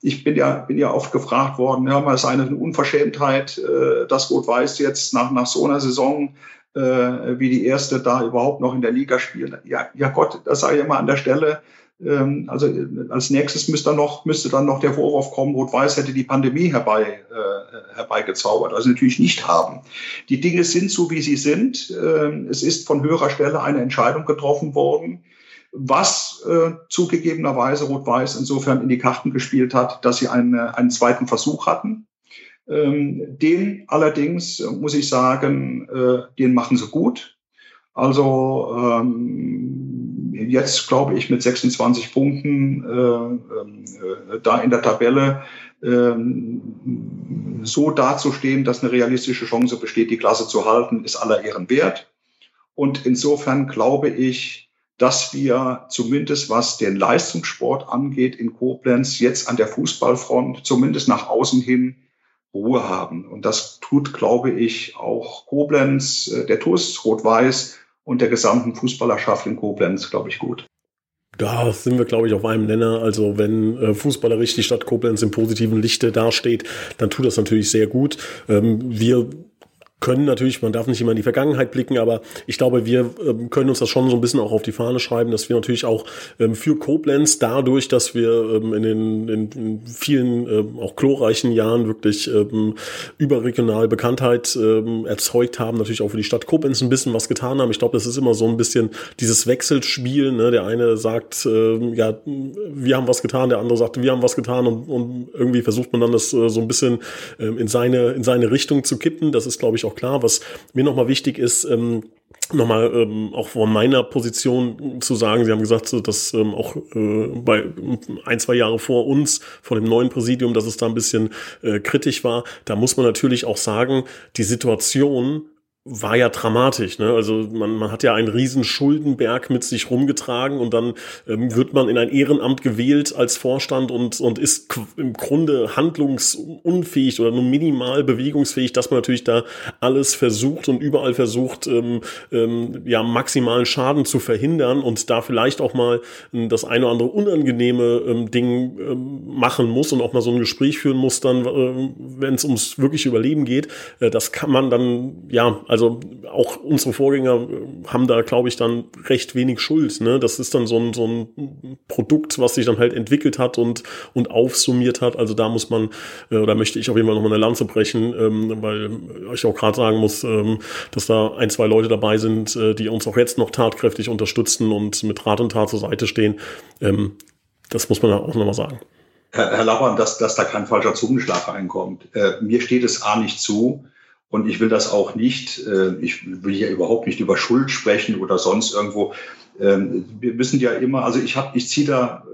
ich bin ja oft gefragt worden, ja, mal ist eine Unverschämtheit, dass Rot-Weiß jetzt nach so einer Saison wie die erste da überhaupt noch in der Liga spielen. Ja Gott, das sage ich immer an der Stelle. Also als nächstes müsste dann noch der Vorwurf kommen, Rot-Weiß hätte die Pandemie herbeigezaubert. Also natürlich nicht haben. Die Dinge sind so, wie sie sind. Es ist von höherer Stelle eine Entscheidung getroffen worden, was zugegebenerweise Rot-Weiß insofern in die Karten gespielt hat, dass sie einen zweiten Versuch hatten. Den allerdings, muss ich sagen, den machen sie gut. Also jetzt, glaube ich, mit 26 Punkten da in der Tabelle so dazustehen, dass eine realistische Chance besteht, die Klasse zu halten, ist aller Ehren wert. Und insofern glaube ich, dass wir zumindest, was den Leistungssport angeht, in Koblenz jetzt an der Fußballfront zumindest nach außen hin Ruhe haben. Und das tut, glaube ich, auch Koblenz, der TuS, Rot-Weiß und der gesamten Fußballerschaft in Koblenz, glaube ich, gut. Da sind wir, glaube ich, auf einem Nenner. Also wenn fußballerisch die Stadt Koblenz im positiven Lichte dasteht, dann tut das natürlich sehr gut. Wir können natürlich, man darf nicht immer in die Vergangenheit blicken, aber ich glaube, wir können uns das schon so ein bisschen auch auf die Fahne schreiben, dass wir natürlich auch für Koblenz dadurch, dass wir in vielen auch glorreichen Jahren wirklich überregional Bekanntheit erzeugt haben, natürlich auch für die Stadt Koblenz ein bisschen was getan haben. Ich glaube, das ist immer so ein bisschen dieses Wechselspiel, ne? Der eine sagt, ja, wir haben was getan, der andere sagt, wir haben was getan und irgendwie versucht man dann das so ein bisschen in seine Richtung zu kippen. Das ist, glaube ich, auch klar. Was mir nochmal wichtig ist, nochmal auch von meiner Position zu sagen, Sie haben gesagt, dass auch bei 1-2 Jahre vor uns, vor dem neuen Präsidium, dass es da ein bisschen kritisch war. Da muss man natürlich auch sagen, die Situation war ja dramatisch, ne? Also man hat ja einen riesen Schuldenberg mit sich rumgetragen und dann wird man in ein Ehrenamt gewählt als Vorstand und ist im Grunde handlungsunfähig oder nur minimal bewegungsfähig, dass man natürlich da alles versucht und überall versucht, ja, maximalen Schaden zu verhindern und da vielleicht auch mal das eine oder andere unangenehme Ding machen muss und auch mal so ein Gespräch führen muss dann, wenn es ums wirkliche Überleben geht. Das kann man dann, ja, also auch unsere Vorgänger haben da, glaube ich, dann recht wenig Schuld, ne? Das ist dann so ein Produkt, was sich dann halt entwickelt hat und aufsummiert hat. Also da muss man, oder möchte ich auf jeden Fall nochmal eine Lanze brechen, weil ich auch gerade sagen muss, dass da 1-2 Leute dabei sind, die uns auch jetzt noch tatkräftig unterstützen und mit Rat und Tat zur Seite stehen. Das muss man auch nochmal sagen. Herr Lappan, dass da kein falscher Zungenschlag reinkommt. Mir steht es A nicht zu. Und ich will das auch nicht, ich will hier überhaupt nicht über Schuld sprechen oder sonst irgendwo. Wir müssen ja immer, also ich ziehe da,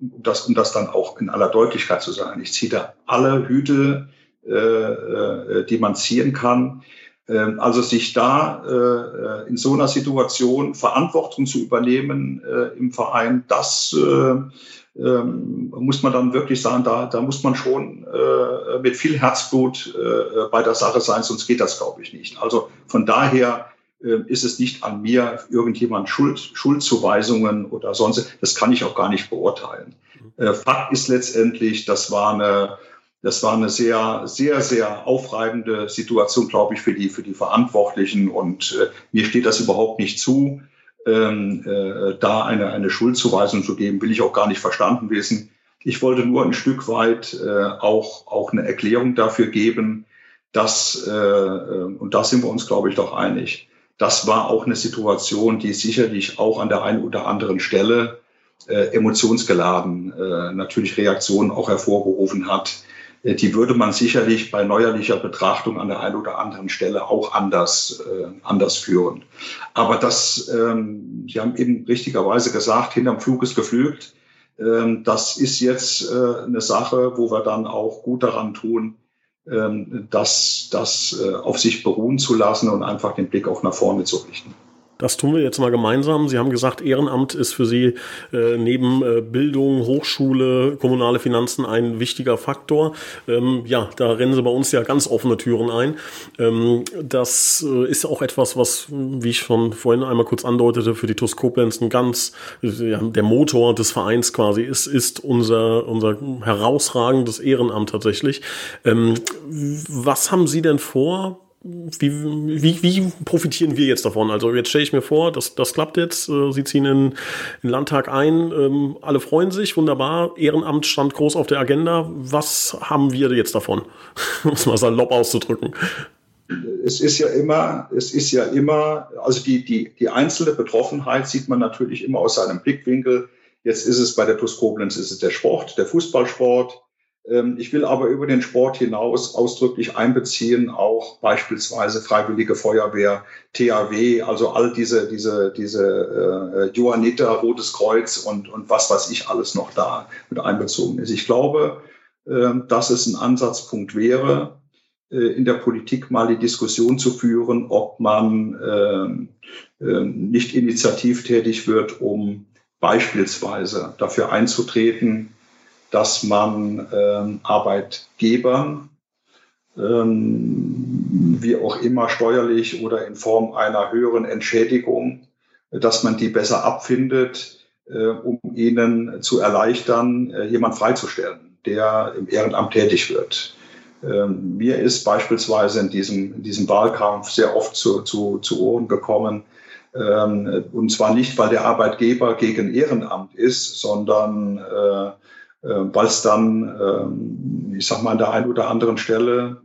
um das dann auch in aller Deutlichkeit zu sagen, ich ziehe da alle Hüte, die man ziehen kann. Also sich da in so einer Situation Verantwortung zu übernehmen im Verein, das muss man dann wirklich sagen, da muss man schon mit viel Herzblut bei der Sache sein, sonst geht das, glaube ich, nicht. Also von daher ist es nicht an mir, irgendjemand Schuldzuweisungen oder sonst, das kann ich auch gar nicht beurteilen. Fakt ist letztendlich, das war eine sehr, sehr, sehr aufreibende Situation, glaube ich, für die Verantwortlichen und mir steht das überhaupt nicht zu. Da eine Schuldzuweisung zu geben, will ich auch gar nicht verstanden wissen. Ich wollte nur ein Stück weit auch eine Erklärung dafür geben, dass, und da sind wir uns, glaube ich, doch einig, das war auch eine Situation, die sicherlich auch an der einen oder anderen Stelle emotionsgeladen natürlich Reaktionen auch hervorgerufen hat. Die würde man sicherlich bei neuerlicher Betrachtung an der einen oder anderen Stelle auch anders führen. Aber das, Sie haben eben richtigerweise gesagt, hinterm Flug ist geflügt. Das ist jetzt eine Sache, wo wir dann auch gut daran tun, das auf sich beruhen zu lassen und einfach den Blick auch nach vorne zu richten. Das tun wir jetzt mal gemeinsam. Sie haben gesagt, Ehrenamt ist für Sie neben Bildung, Hochschule, kommunale Finanzen ein wichtiger Faktor. Ja, da rennen Sie bei uns ja ganz offene Türen ein. Das ist auch etwas, was, wie ich schon vorhin einmal kurz andeutete, für die TuS Koblenz ein ganz, ja, der Motor des Vereins quasi ist unser herausragendes Ehrenamt tatsächlich. Was haben Sie denn vor? Wie profitieren wir jetzt davon? Also jetzt stelle ich mir vor, das klappt jetzt, Sie ziehen in den Landtag ein, alle freuen sich, wunderbar, Ehrenamt stand groß auf der Agenda. Was haben wir jetzt davon? Um es mal salopp auszudrücken. Es ist ja immer, also die einzelne Betroffenheit sieht man natürlich immer aus seinem Blickwinkel. Jetzt ist es bei der TUS Koblenz, ist es der Sport, der Fußballsport. Ich will aber über den Sport hinaus ausdrücklich einbeziehen, auch beispielsweise Freiwillige Feuerwehr, THW, also all diese Johanniter, Rotes Kreuz und was weiß ich alles noch da mit einbezogen ist. Ich glaube, dass es ein Ansatzpunkt wäre, in der Politik mal die Diskussion zu führen, ob man nicht initiativtätig wird, um beispielsweise dafür einzutreten, dass man Arbeitgebern, wie auch immer steuerlich oder in Form einer höheren Entschädigung, dass man die besser abfindet, um ihnen zu erleichtern, jemanden freizustellen, der im Ehrenamt tätig wird. Mir ist beispielsweise in diesem Wahlkampf sehr oft zu Ohren gekommen, und zwar nicht, weil der Arbeitgeber gegen Ehrenamt ist, sondern weil es dann, ich sag mal, an der einen oder anderen Stelle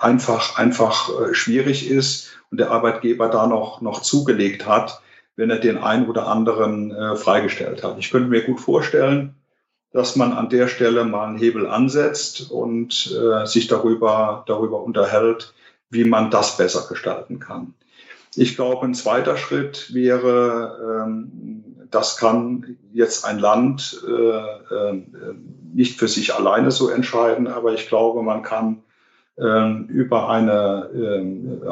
einfach schwierig ist und der Arbeitgeber da noch zugelegt hat, wenn er den einen oder anderen freigestellt hat. Ich könnte mir gut vorstellen, dass man an der Stelle mal einen Hebel ansetzt und sich darüber unterhält, wie man das besser gestalten kann. Ich glaube, ein zweiter Schritt wäre, das kann jetzt ein Land nicht für sich alleine so entscheiden, aber ich glaube, man kann über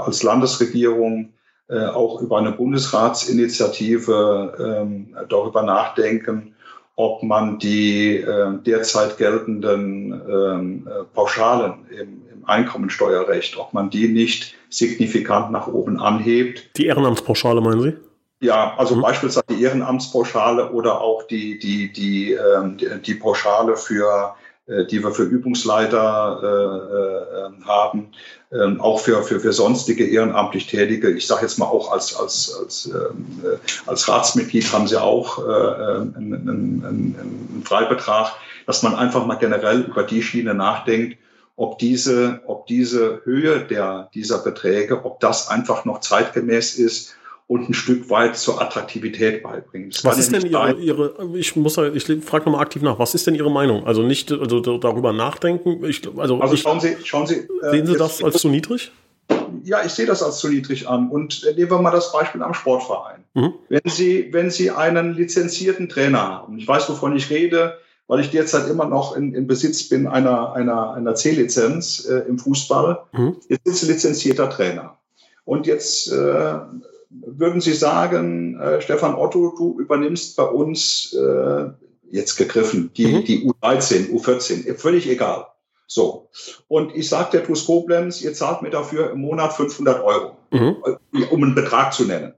als Landesregierung auch über eine Bundesratsinitiative darüber nachdenken, ob man die derzeit geltenden Pauschalen im Einkommensteuerrecht, ob man die nicht signifikant nach oben anhebt. Die Ehrenamtspauschale, meinen Sie? Ja, also beispielsweise die Ehrenamtspauschale oder auch die Pauschale die wir für Übungsleiter haben, auch für sonstige ehrenamtlich Tätige. Ich sage jetzt mal auch als Ratsmitglied haben sie auch einen Freibetrag, dass man einfach mal generell über die Schiene nachdenkt, ob diese Höhe dieser Beträge, ob das einfach noch zeitgemäß ist und ein Stück weit zur Attraktivität beibringt. Das was ist denn Ihre ich frage nochmal aktiv nach, was ist denn Ihre Meinung? Also nicht darüber nachdenken? Schauen Sie. Sehen Sie das als zu niedrig? Ja, ich sehe das als zu niedrig an. Und nehmen wir mal das Beispiel am Sportverein. Mhm. Wenn Sie einen lizenzierten Trainer haben, ich weiß, wovon ich rede, weil ich derzeit immer noch in Besitz bin einer C-Lizenz im Fußball, jetzt ist lizenzierter Trainer. Und jetzt würden Sie sagen, Stefan Otto, du übernimmst bei uns, jetzt gegriffen, die U13, U14, völlig egal. So. Und ich sage der TUS Koblenz, ihr zahlt mir dafür im Monat 500 Euro, um einen Betrag zu nennen.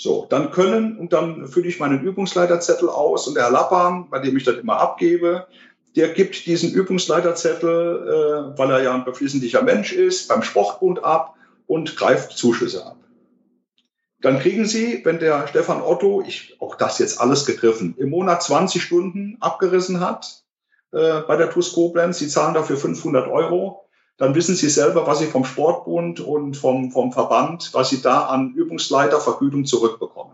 So, dann fülle ich meinen Übungsleiterzettel aus und der Herr Lappan, bei dem ich das immer abgebe, der gibt diesen Übungsleiterzettel, weil er ja ein beflissentlicher Mensch ist, beim Sportbund ab und greift Zuschüsse ab. Dann kriegen Sie, wenn der Stefan Otto, auch das jetzt alles gegriffen, im Monat 20 Stunden abgerissen hat bei der TUS Koblenz, Sie zahlen dafür 500 Euro, dann wissen Sie selber, was Sie vom Sportbund und vom Verband, was Sie da an Übungsleitervergütung zurückbekommen.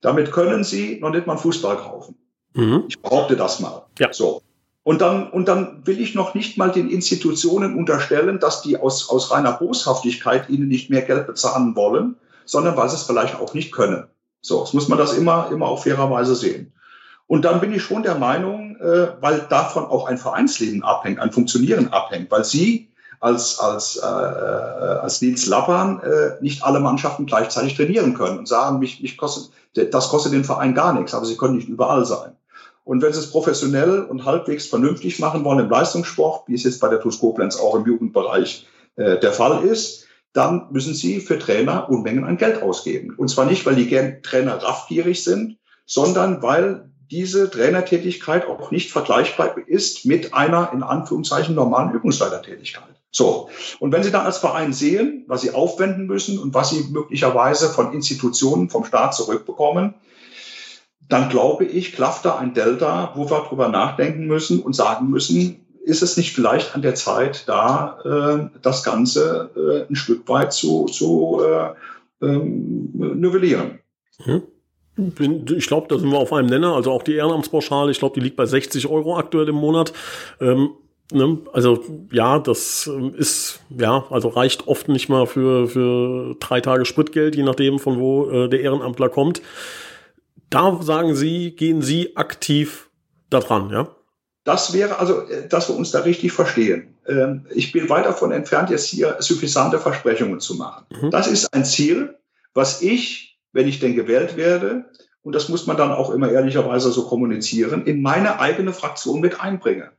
Damit können Sie noch nicht mal Fußball kaufen. Mhm. Ich behaupte das mal. Ja. So. Und dann will ich noch nicht mal den Institutionen unterstellen, dass die aus reiner Boshaftigkeit Ihnen nicht mehr Geld bezahlen wollen, sondern weil sie es vielleicht auch nicht können. So, jetzt muss man das immer auf fairer Weise sehen. Und dann bin ich schon der Meinung, weil davon auch ein Vereinsleben abhängt, ein Funktionieren abhängt, weil Sie als Nils Lappan nicht alle Mannschaften gleichzeitig trainieren können und sagen, das kostet den Verein gar nichts, aber Sie können nicht überall sein. Und wenn Sie es professionell und halbwegs vernünftig machen wollen im Leistungssport, wie es jetzt bei der TuS Koblenz auch im Jugendbereich der Fall ist, dann müssen Sie für Trainer Unmengen an Geld ausgeben. Und zwar nicht, weil die Trainer raffgierig sind, sondern weil diese Trainertätigkeit auch nicht vergleichbar ist mit einer, in Anführungszeichen, normalen Übungsleitertätigkeit. So. Und wenn Sie dann als Verein sehen, was Sie aufwenden müssen und was Sie möglicherweise von Institutionen, vom Staat zurückbekommen, dann glaube ich, klafft da ein Delta, wo wir drüber nachdenken müssen und sagen müssen, ist es nicht vielleicht an der Zeit, da das Ganze ein Stück weit zu nivellieren? Mhm. Ich glaube, da sind wir auf einem Nenner. Also auch die Ehrenamtspauschale, ich glaube, die liegt bei 60 Euro aktuell im Monat. Also ja, das ist, ja, also reicht oft nicht mal für 3 Tage Spritgeld, je nachdem, von wo der Ehrenamtler kommt. Da sagen Sie, gehen Sie aktiv daran, ja? Das wäre also, dass wir uns da richtig verstehen. Ich bin weit davon entfernt, jetzt hier suffisante Versprechungen zu machen. Mhm. Das ist ein Ziel, was ich, wenn ich denn gewählt werde, und das muss man dann auch immer ehrlicherweise so kommunizieren, in meine eigene Fraktion mit einbringe.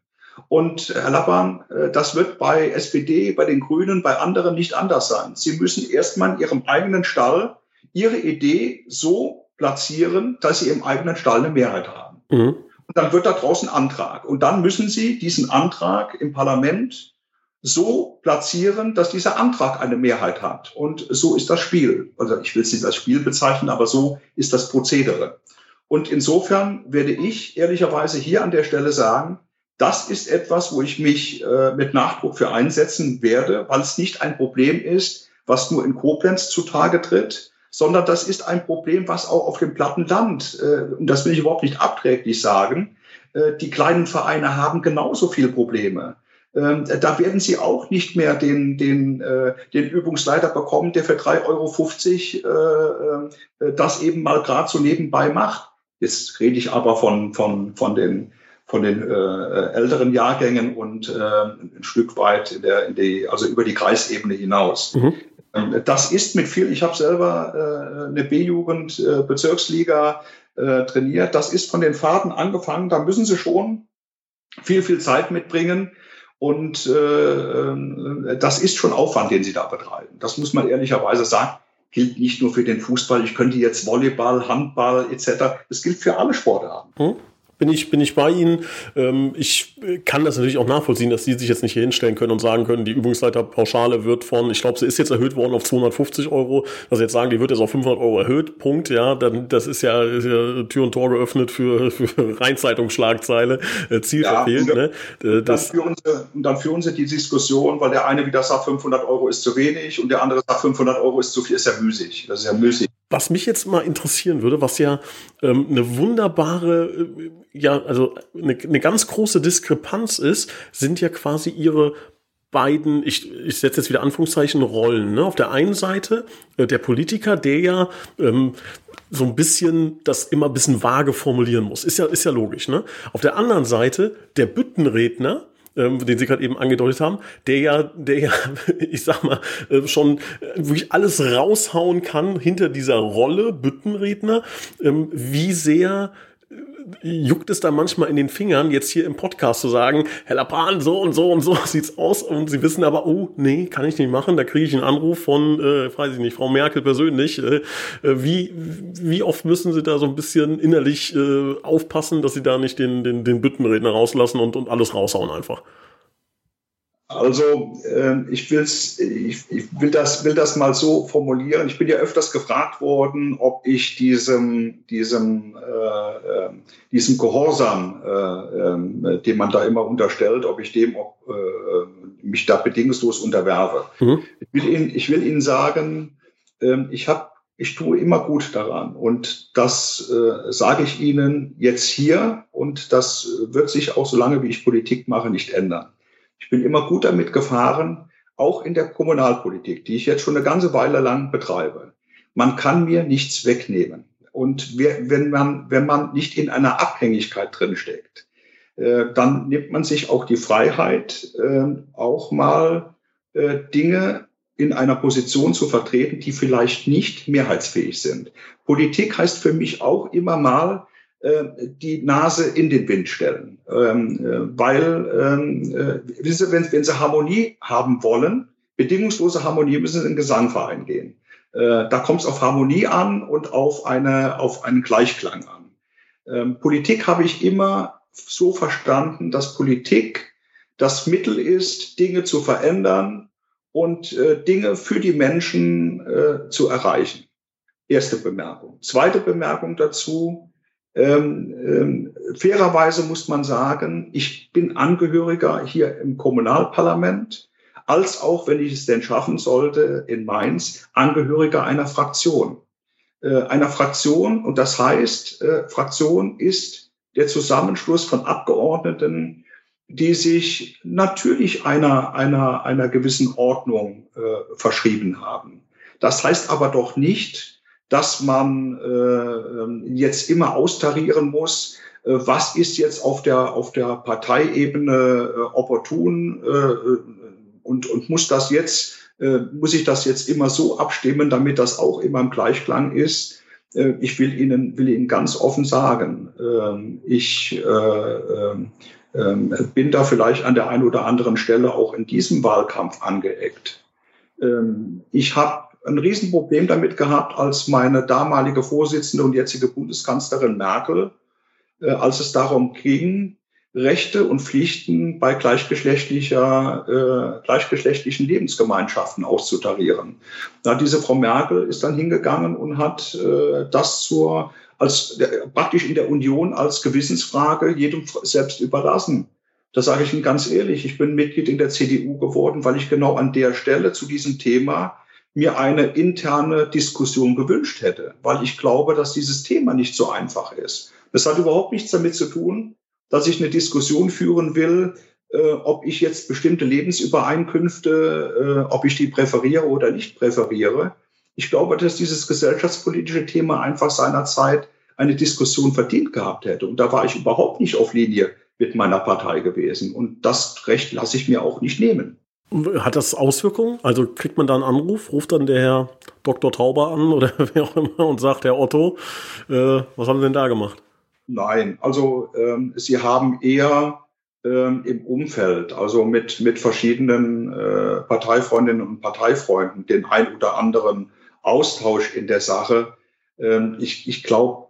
Und Herr Lappan, das wird bei SPD, bei den Grünen, bei anderen nicht anders sein. Sie müssen erstmal in Ihrem eigenen Stall Ihre Idee so platzieren, dass Sie im eigenen Stall eine Mehrheit haben. Mhm. Und dann wird da draußen ein Antrag. Und dann müssen Sie diesen Antrag im Parlament so platzieren, dass dieser Antrag eine Mehrheit hat. Und so ist das Spiel. Also ich will es nicht als Spiel bezeichnen, aber so ist das Prozedere. Und insofern werde ich ehrlicherweise hier an der Stelle sagen, das ist etwas, wo ich mich mit Nachdruck für einsetzen werde, weil es nicht ein Problem ist, was nur in Koblenz zutage tritt, sondern das ist ein Problem, was auch auf dem platten Land, und das will ich überhaupt nicht abträglich sagen, die kleinen Vereine haben genauso viele Probleme. Da werden sie auch nicht mehr den Übungsleiter bekommen, der für 3,50 Euro das eben mal gerade so nebenbei macht. Jetzt rede ich aber von den älteren Jahrgängen und ein Stück weit also über die Kreisebene hinaus. Mhm. Das ist mit viel, ich habe selber eine B-Jugend, Bezirksliga trainiert, das ist von den Fahrten angefangen, da müssen sie schon viel, viel Zeit mitbringen und das ist schon Aufwand, den sie da betreiben. Das muss man ehrlicherweise sagen, gilt nicht nur für den Fußball, ich könnte jetzt Volleyball, Handball etc., das gilt für alle Sportarten. Mhm. Bin ich bei Ihnen. Ich kann das natürlich auch nachvollziehen, dass Sie sich jetzt nicht hier hinstellen können und sagen können, die Übungsleiterpauschale wird von, ich glaube, sie ist jetzt erhöht worden auf 250 Euro. Also jetzt sagen, die wird jetzt auf 500 Euro erhöht, Punkt. Ja, dann, das ist ja Tür und Tor geöffnet für Rheinzeitungsschlagzeile, Ziel verfehlt. Ja, ne? Dann führen Sie die Diskussion, weil der eine wieder sagt, 500 Euro ist zu wenig und der andere sagt, 500 Euro ist zu viel, ist ja müßig. Das ist ja müßig. Was mich jetzt mal interessieren würde, was ja eine wunderbare, also eine ganz große Diskrepanz ist, sind ja quasi ihre beiden, ich setze jetzt wieder Anführungszeichen, Rollen. Ne? Auf der einen Seite der Politiker, der ja so ein bisschen das immer ein bisschen vage formulieren muss. Ist ja logisch. Ne? Auf der anderen Seite der Büttenredner, den Sie gerade eben angedeutet haben, der ja, ich sag mal, schon wirklich alles raushauen kann hinter dieser Rolle Büttenredner. Wie sehr juckt es da manchmal in den Fingern, jetzt hier im Podcast zu sagen, Herr Lappan, so und so sieht's aus, und Sie wissen aber, oh, nee, kann ich nicht machen, da kriege ich einen Anruf von, weiß ich nicht, Frau Merkel persönlich. Wie oft müssen Sie da so ein bisschen innerlich aufpassen, dass Sie da nicht den Büttenredner rauslassen und alles raushauen einfach? Also ich will das mal so formulieren. Ich bin ja öfters gefragt worden, ob ich diesem Gehorsam, den man da immer unterstellt, ob ich dem mich da bedingungslos unterwerfe. Mhm. Ich will Ihnen sagen, ich tue immer gut daran, und das sage ich Ihnen jetzt hier, und das wird sich auch, solange wie ich Politik mache, nicht ändern. Ich bin immer gut damit gefahren, auch in der Kommunalpolitik, die ich jetzt schon eine ganze Weile lang betreibe. Man kann mir nichts wegnehmen. Und wenn man nicht in einer Abhängigkeit drinsteckt, dann nimmt man sich auch die Freiheit, auch mal Dinge in einer Position zu vertreten, die vielleicht nicht mehrheitsfähig sind. Politik heißt für mich auch immer mal, die Nase in den Wind stellen, weil wenn sie Harmonie haben wollen, bedingungslose Harmonie, müssen sie in den Gesangverein gehen. Da kommt es auf Harmonie an und auf einen Gleichklang an. Politik habe ich immer so verstanden, dass Politik das Mittel ist, Dinge zu verändern und Dinge für die Menschen zu erreichen. Erste Bemerkung. Zweite Bemerkung dazu: Fairerweise muss man sagen, ich bin Angehöriger hier im Kommunalparlament, als auch, wenn ich es denn schaffen sollte, in Mainz, Angehöriger einer Fraktion. Und das heißt, Fraktion ist der Zusammenschluss von Abgeordneten, die sich natürlich einer gewissen Ordnung verschrieben haben. Das heißt aber doch nicht, dass man jetzt immer austarieren muss, was ist jetzt auf der Parteiebene opportun und muss ich das jetzt immer so abstimmen, damit das auch immer im Gleichklang ist. Ich will Ihnen ganz offen sagen, ich bin da vielleicht an der einen oder anderen Stelle auch in diesem Wahlkampf angeeckt. Ich habe ein Riesenproblem damit gehabt, als meine damalige Vorsitzende und jetzige Bundeskanzlerin Merkel, als es darum ging, Rechte und Pflichten bei gleichgeschlechtlichen Lebensgemeinschaften auszutarieren. Na, diese Frau Merkel ist dann hingegangen und hat das praktisch in der Union als Gewissensfrage jedem selbst überlassen. Da sage ich Ihnen ganz ehrlich, ich bin Mitglied in der CDU geworden, weil ich genau an der Stelle zu diesem Thema mir eine interne Diskussion gewünscht hätte, weil ich glaube, dass dieses Thema nicht so einfach ist. Das hat überhaupt nichts damit zu tun, dass ich eine Diskussion führen will, ob ich jetzt bestimmte Lebensübereinkünfte, ob ich die präferiere oder nicht präferiere. Ich glaube, dass dieses gesellschaftspolitische Thema einfach seinerzeit eine Diskussion verdient gehabt hätte. Und da war ich überhaupt nicht auf Linie mit meiner Partei gewesen. Und das Recht lasse ich mir auch nicht nehmen. Hat das Auswirkungen? Also kriegt man da einen Anruf, ruft dann der Herr Dr. Tauber an oder wer auch immer und sagt, Herr Otto, was haben Sie denn da gemacht? Nein, also sie haben eher im Umfeld, also mit verschiedenen Parteifreundinnen und Parteifreunden, den ein oder anderen Austausch in der Sache. Ich glaube,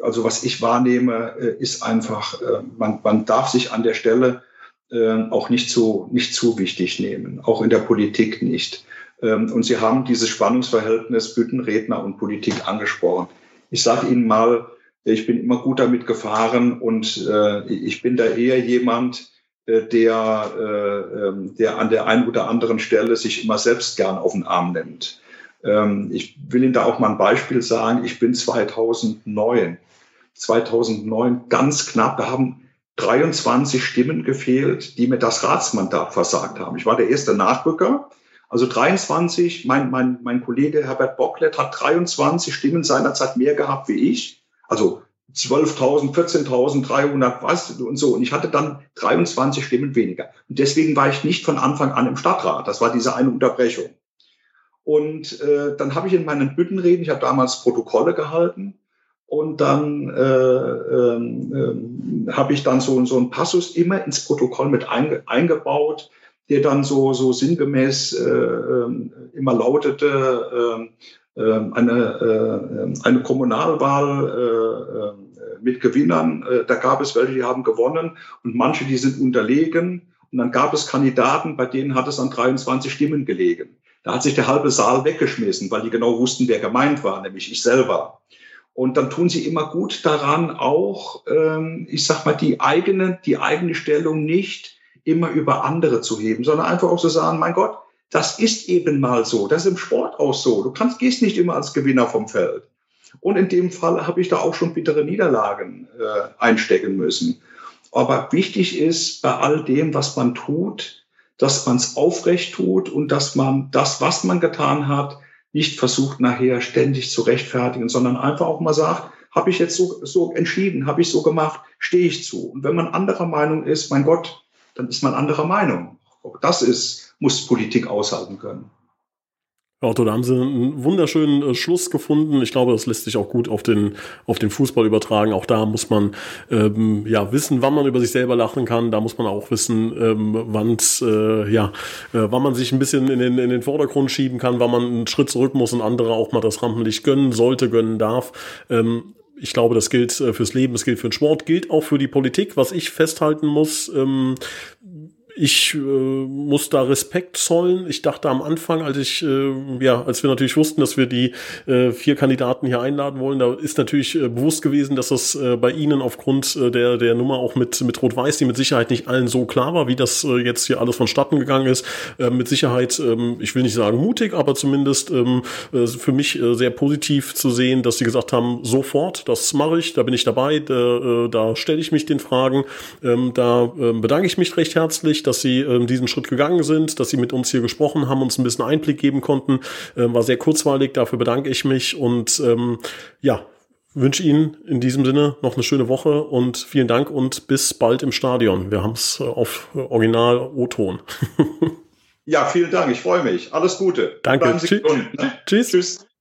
also was ich wahrnehme, ist einfach, man darf sich an der Stelle auch nicht zu wichtig nehmen, auch in der Politik nicht. Und Sie haben dieses Spannungsverhältnis Büttenredner und Politik angesprochen. Ich sage Ihnen mal, ich bin immer gut damit gefahren und ich bin da eher jemand, der an der einen oder anderen Stelle sich immer selbst gern auf den Arm nimmt. Ich will Ihnen da auch mal ein Beispiel sagen. Ich bin 2009 ganz knapp, da haben 23 Stimmen gefehlt, die mir das Ratsmandat versagt haben. Ich war der erste Nachrücker. Also 23, mein Kollege Herbert Bocklet hat 23 Stimmen seinerzeit mehr gehabt wie ich. Also 12.000, 14.300, weißt du, und so. Und ich hatte dann 23 Stimmen weniger. Und deswegen war ich nicht von Anfang an im Stadtrat. Das war diese eine Unterbrechung. Und dann habe ich in meinen Büttenreden, ich habe damals Protokolle gehalten, und dann habe ich dann so einen Passus immer ins Protokoll mit eingebaut, der dann so sinngemäß immer lautete, eine Kommunalwahl mit Gewinnern. Da gab es welche, die haben gewonnen und manche, die sind unterlegen. Und dann gab es Kandidaten, bei denen hat es an 23 Stimmen gelegen. Da hat sich der halbe Saal weggeschmissen, weil die genau wussten, wer gemeint war, nämlich ich selber. Und dann tun sie immer gut daran, auch, ich sag mal, die eigene Stellung nicht immer über andere zu heben, sondern einfach auch zu sagen, mein Gott, das ist eben mal so. Das ist im Sport auch so. Du gehst nicht immer als Gewinner vom Feld. Und in dem Fall habe ich da auch schon bittere Niederlagen einstecken müssen. Aber wichtig ist bei all dem, was man tut, dass man es aufrecht tut und dass man das, was man getan hat, nicht versucht nachher ständig zu rechtfertigen, sondern einfach auch mal sagt, habe ich jetzt so entschieden, habe ich so gemacht, stehe ich zu. Und wenn man anderer Meinung ist, mein Gott, dann ist man anderer Meinung. Auch das muss Politik aushalten können. Ja, Otto, da haben Sie einen wunderschönen Schluss gefunden. Ich glaube, das lässt sich auch gut auf den Fußball übertragen. Auch da muss man wissen, wann man über sich selber lachen kann. Da muss man auch wissen, wann man sich ein bisschen in den Vordergrund schieben kann, wann man einen Schritt zurück muss und andere auch mal das Rampenlicht gönnen sollte, gönnen darf. Ich glaube, das gilt fürs Leben, es gilt für den Sport, gilt auch für die Politik. Was ich festhalten muss, Ich muss da Respekt zollen. Ich dachte am Anfang, als wir natürlich wussten, dass wir die 4 Kandidaten hier einladen wollen, da ist natürlich bewusst gewesen, dass das bei Ihnen aufgrund der Nummer auch mit Rot-Weiß, die mit Sicherheit nicht allen so klar war, wie das jetzt hier alles vonstatten gegangen ist, mit Sicherheit, ich will nicht sagen mutig, aber zumindest für mich sehr positiv zu sehen, dass Sie gesagt haben, sofort, das mache ich, da bin ich dabei, da stelle ich mich den Fragen, da bedanke ich mich recht herzlich, dass Sie diesen Schritt gegangen sind, dass Sie mit uns hier gesprochen haben, uns ein bisschen Einblick geben konnten. War sehr kurzweilig, dafür bedanke ich mich und wünsche Ihnen in diesem Sinne noch eine schöne Woche und vielen Dank und bis bald im Stadion. Wir haben es auf Original O-Ton. Ja, vielen Dank, ich freue mich. Alles Gute. Danke. Tschüss.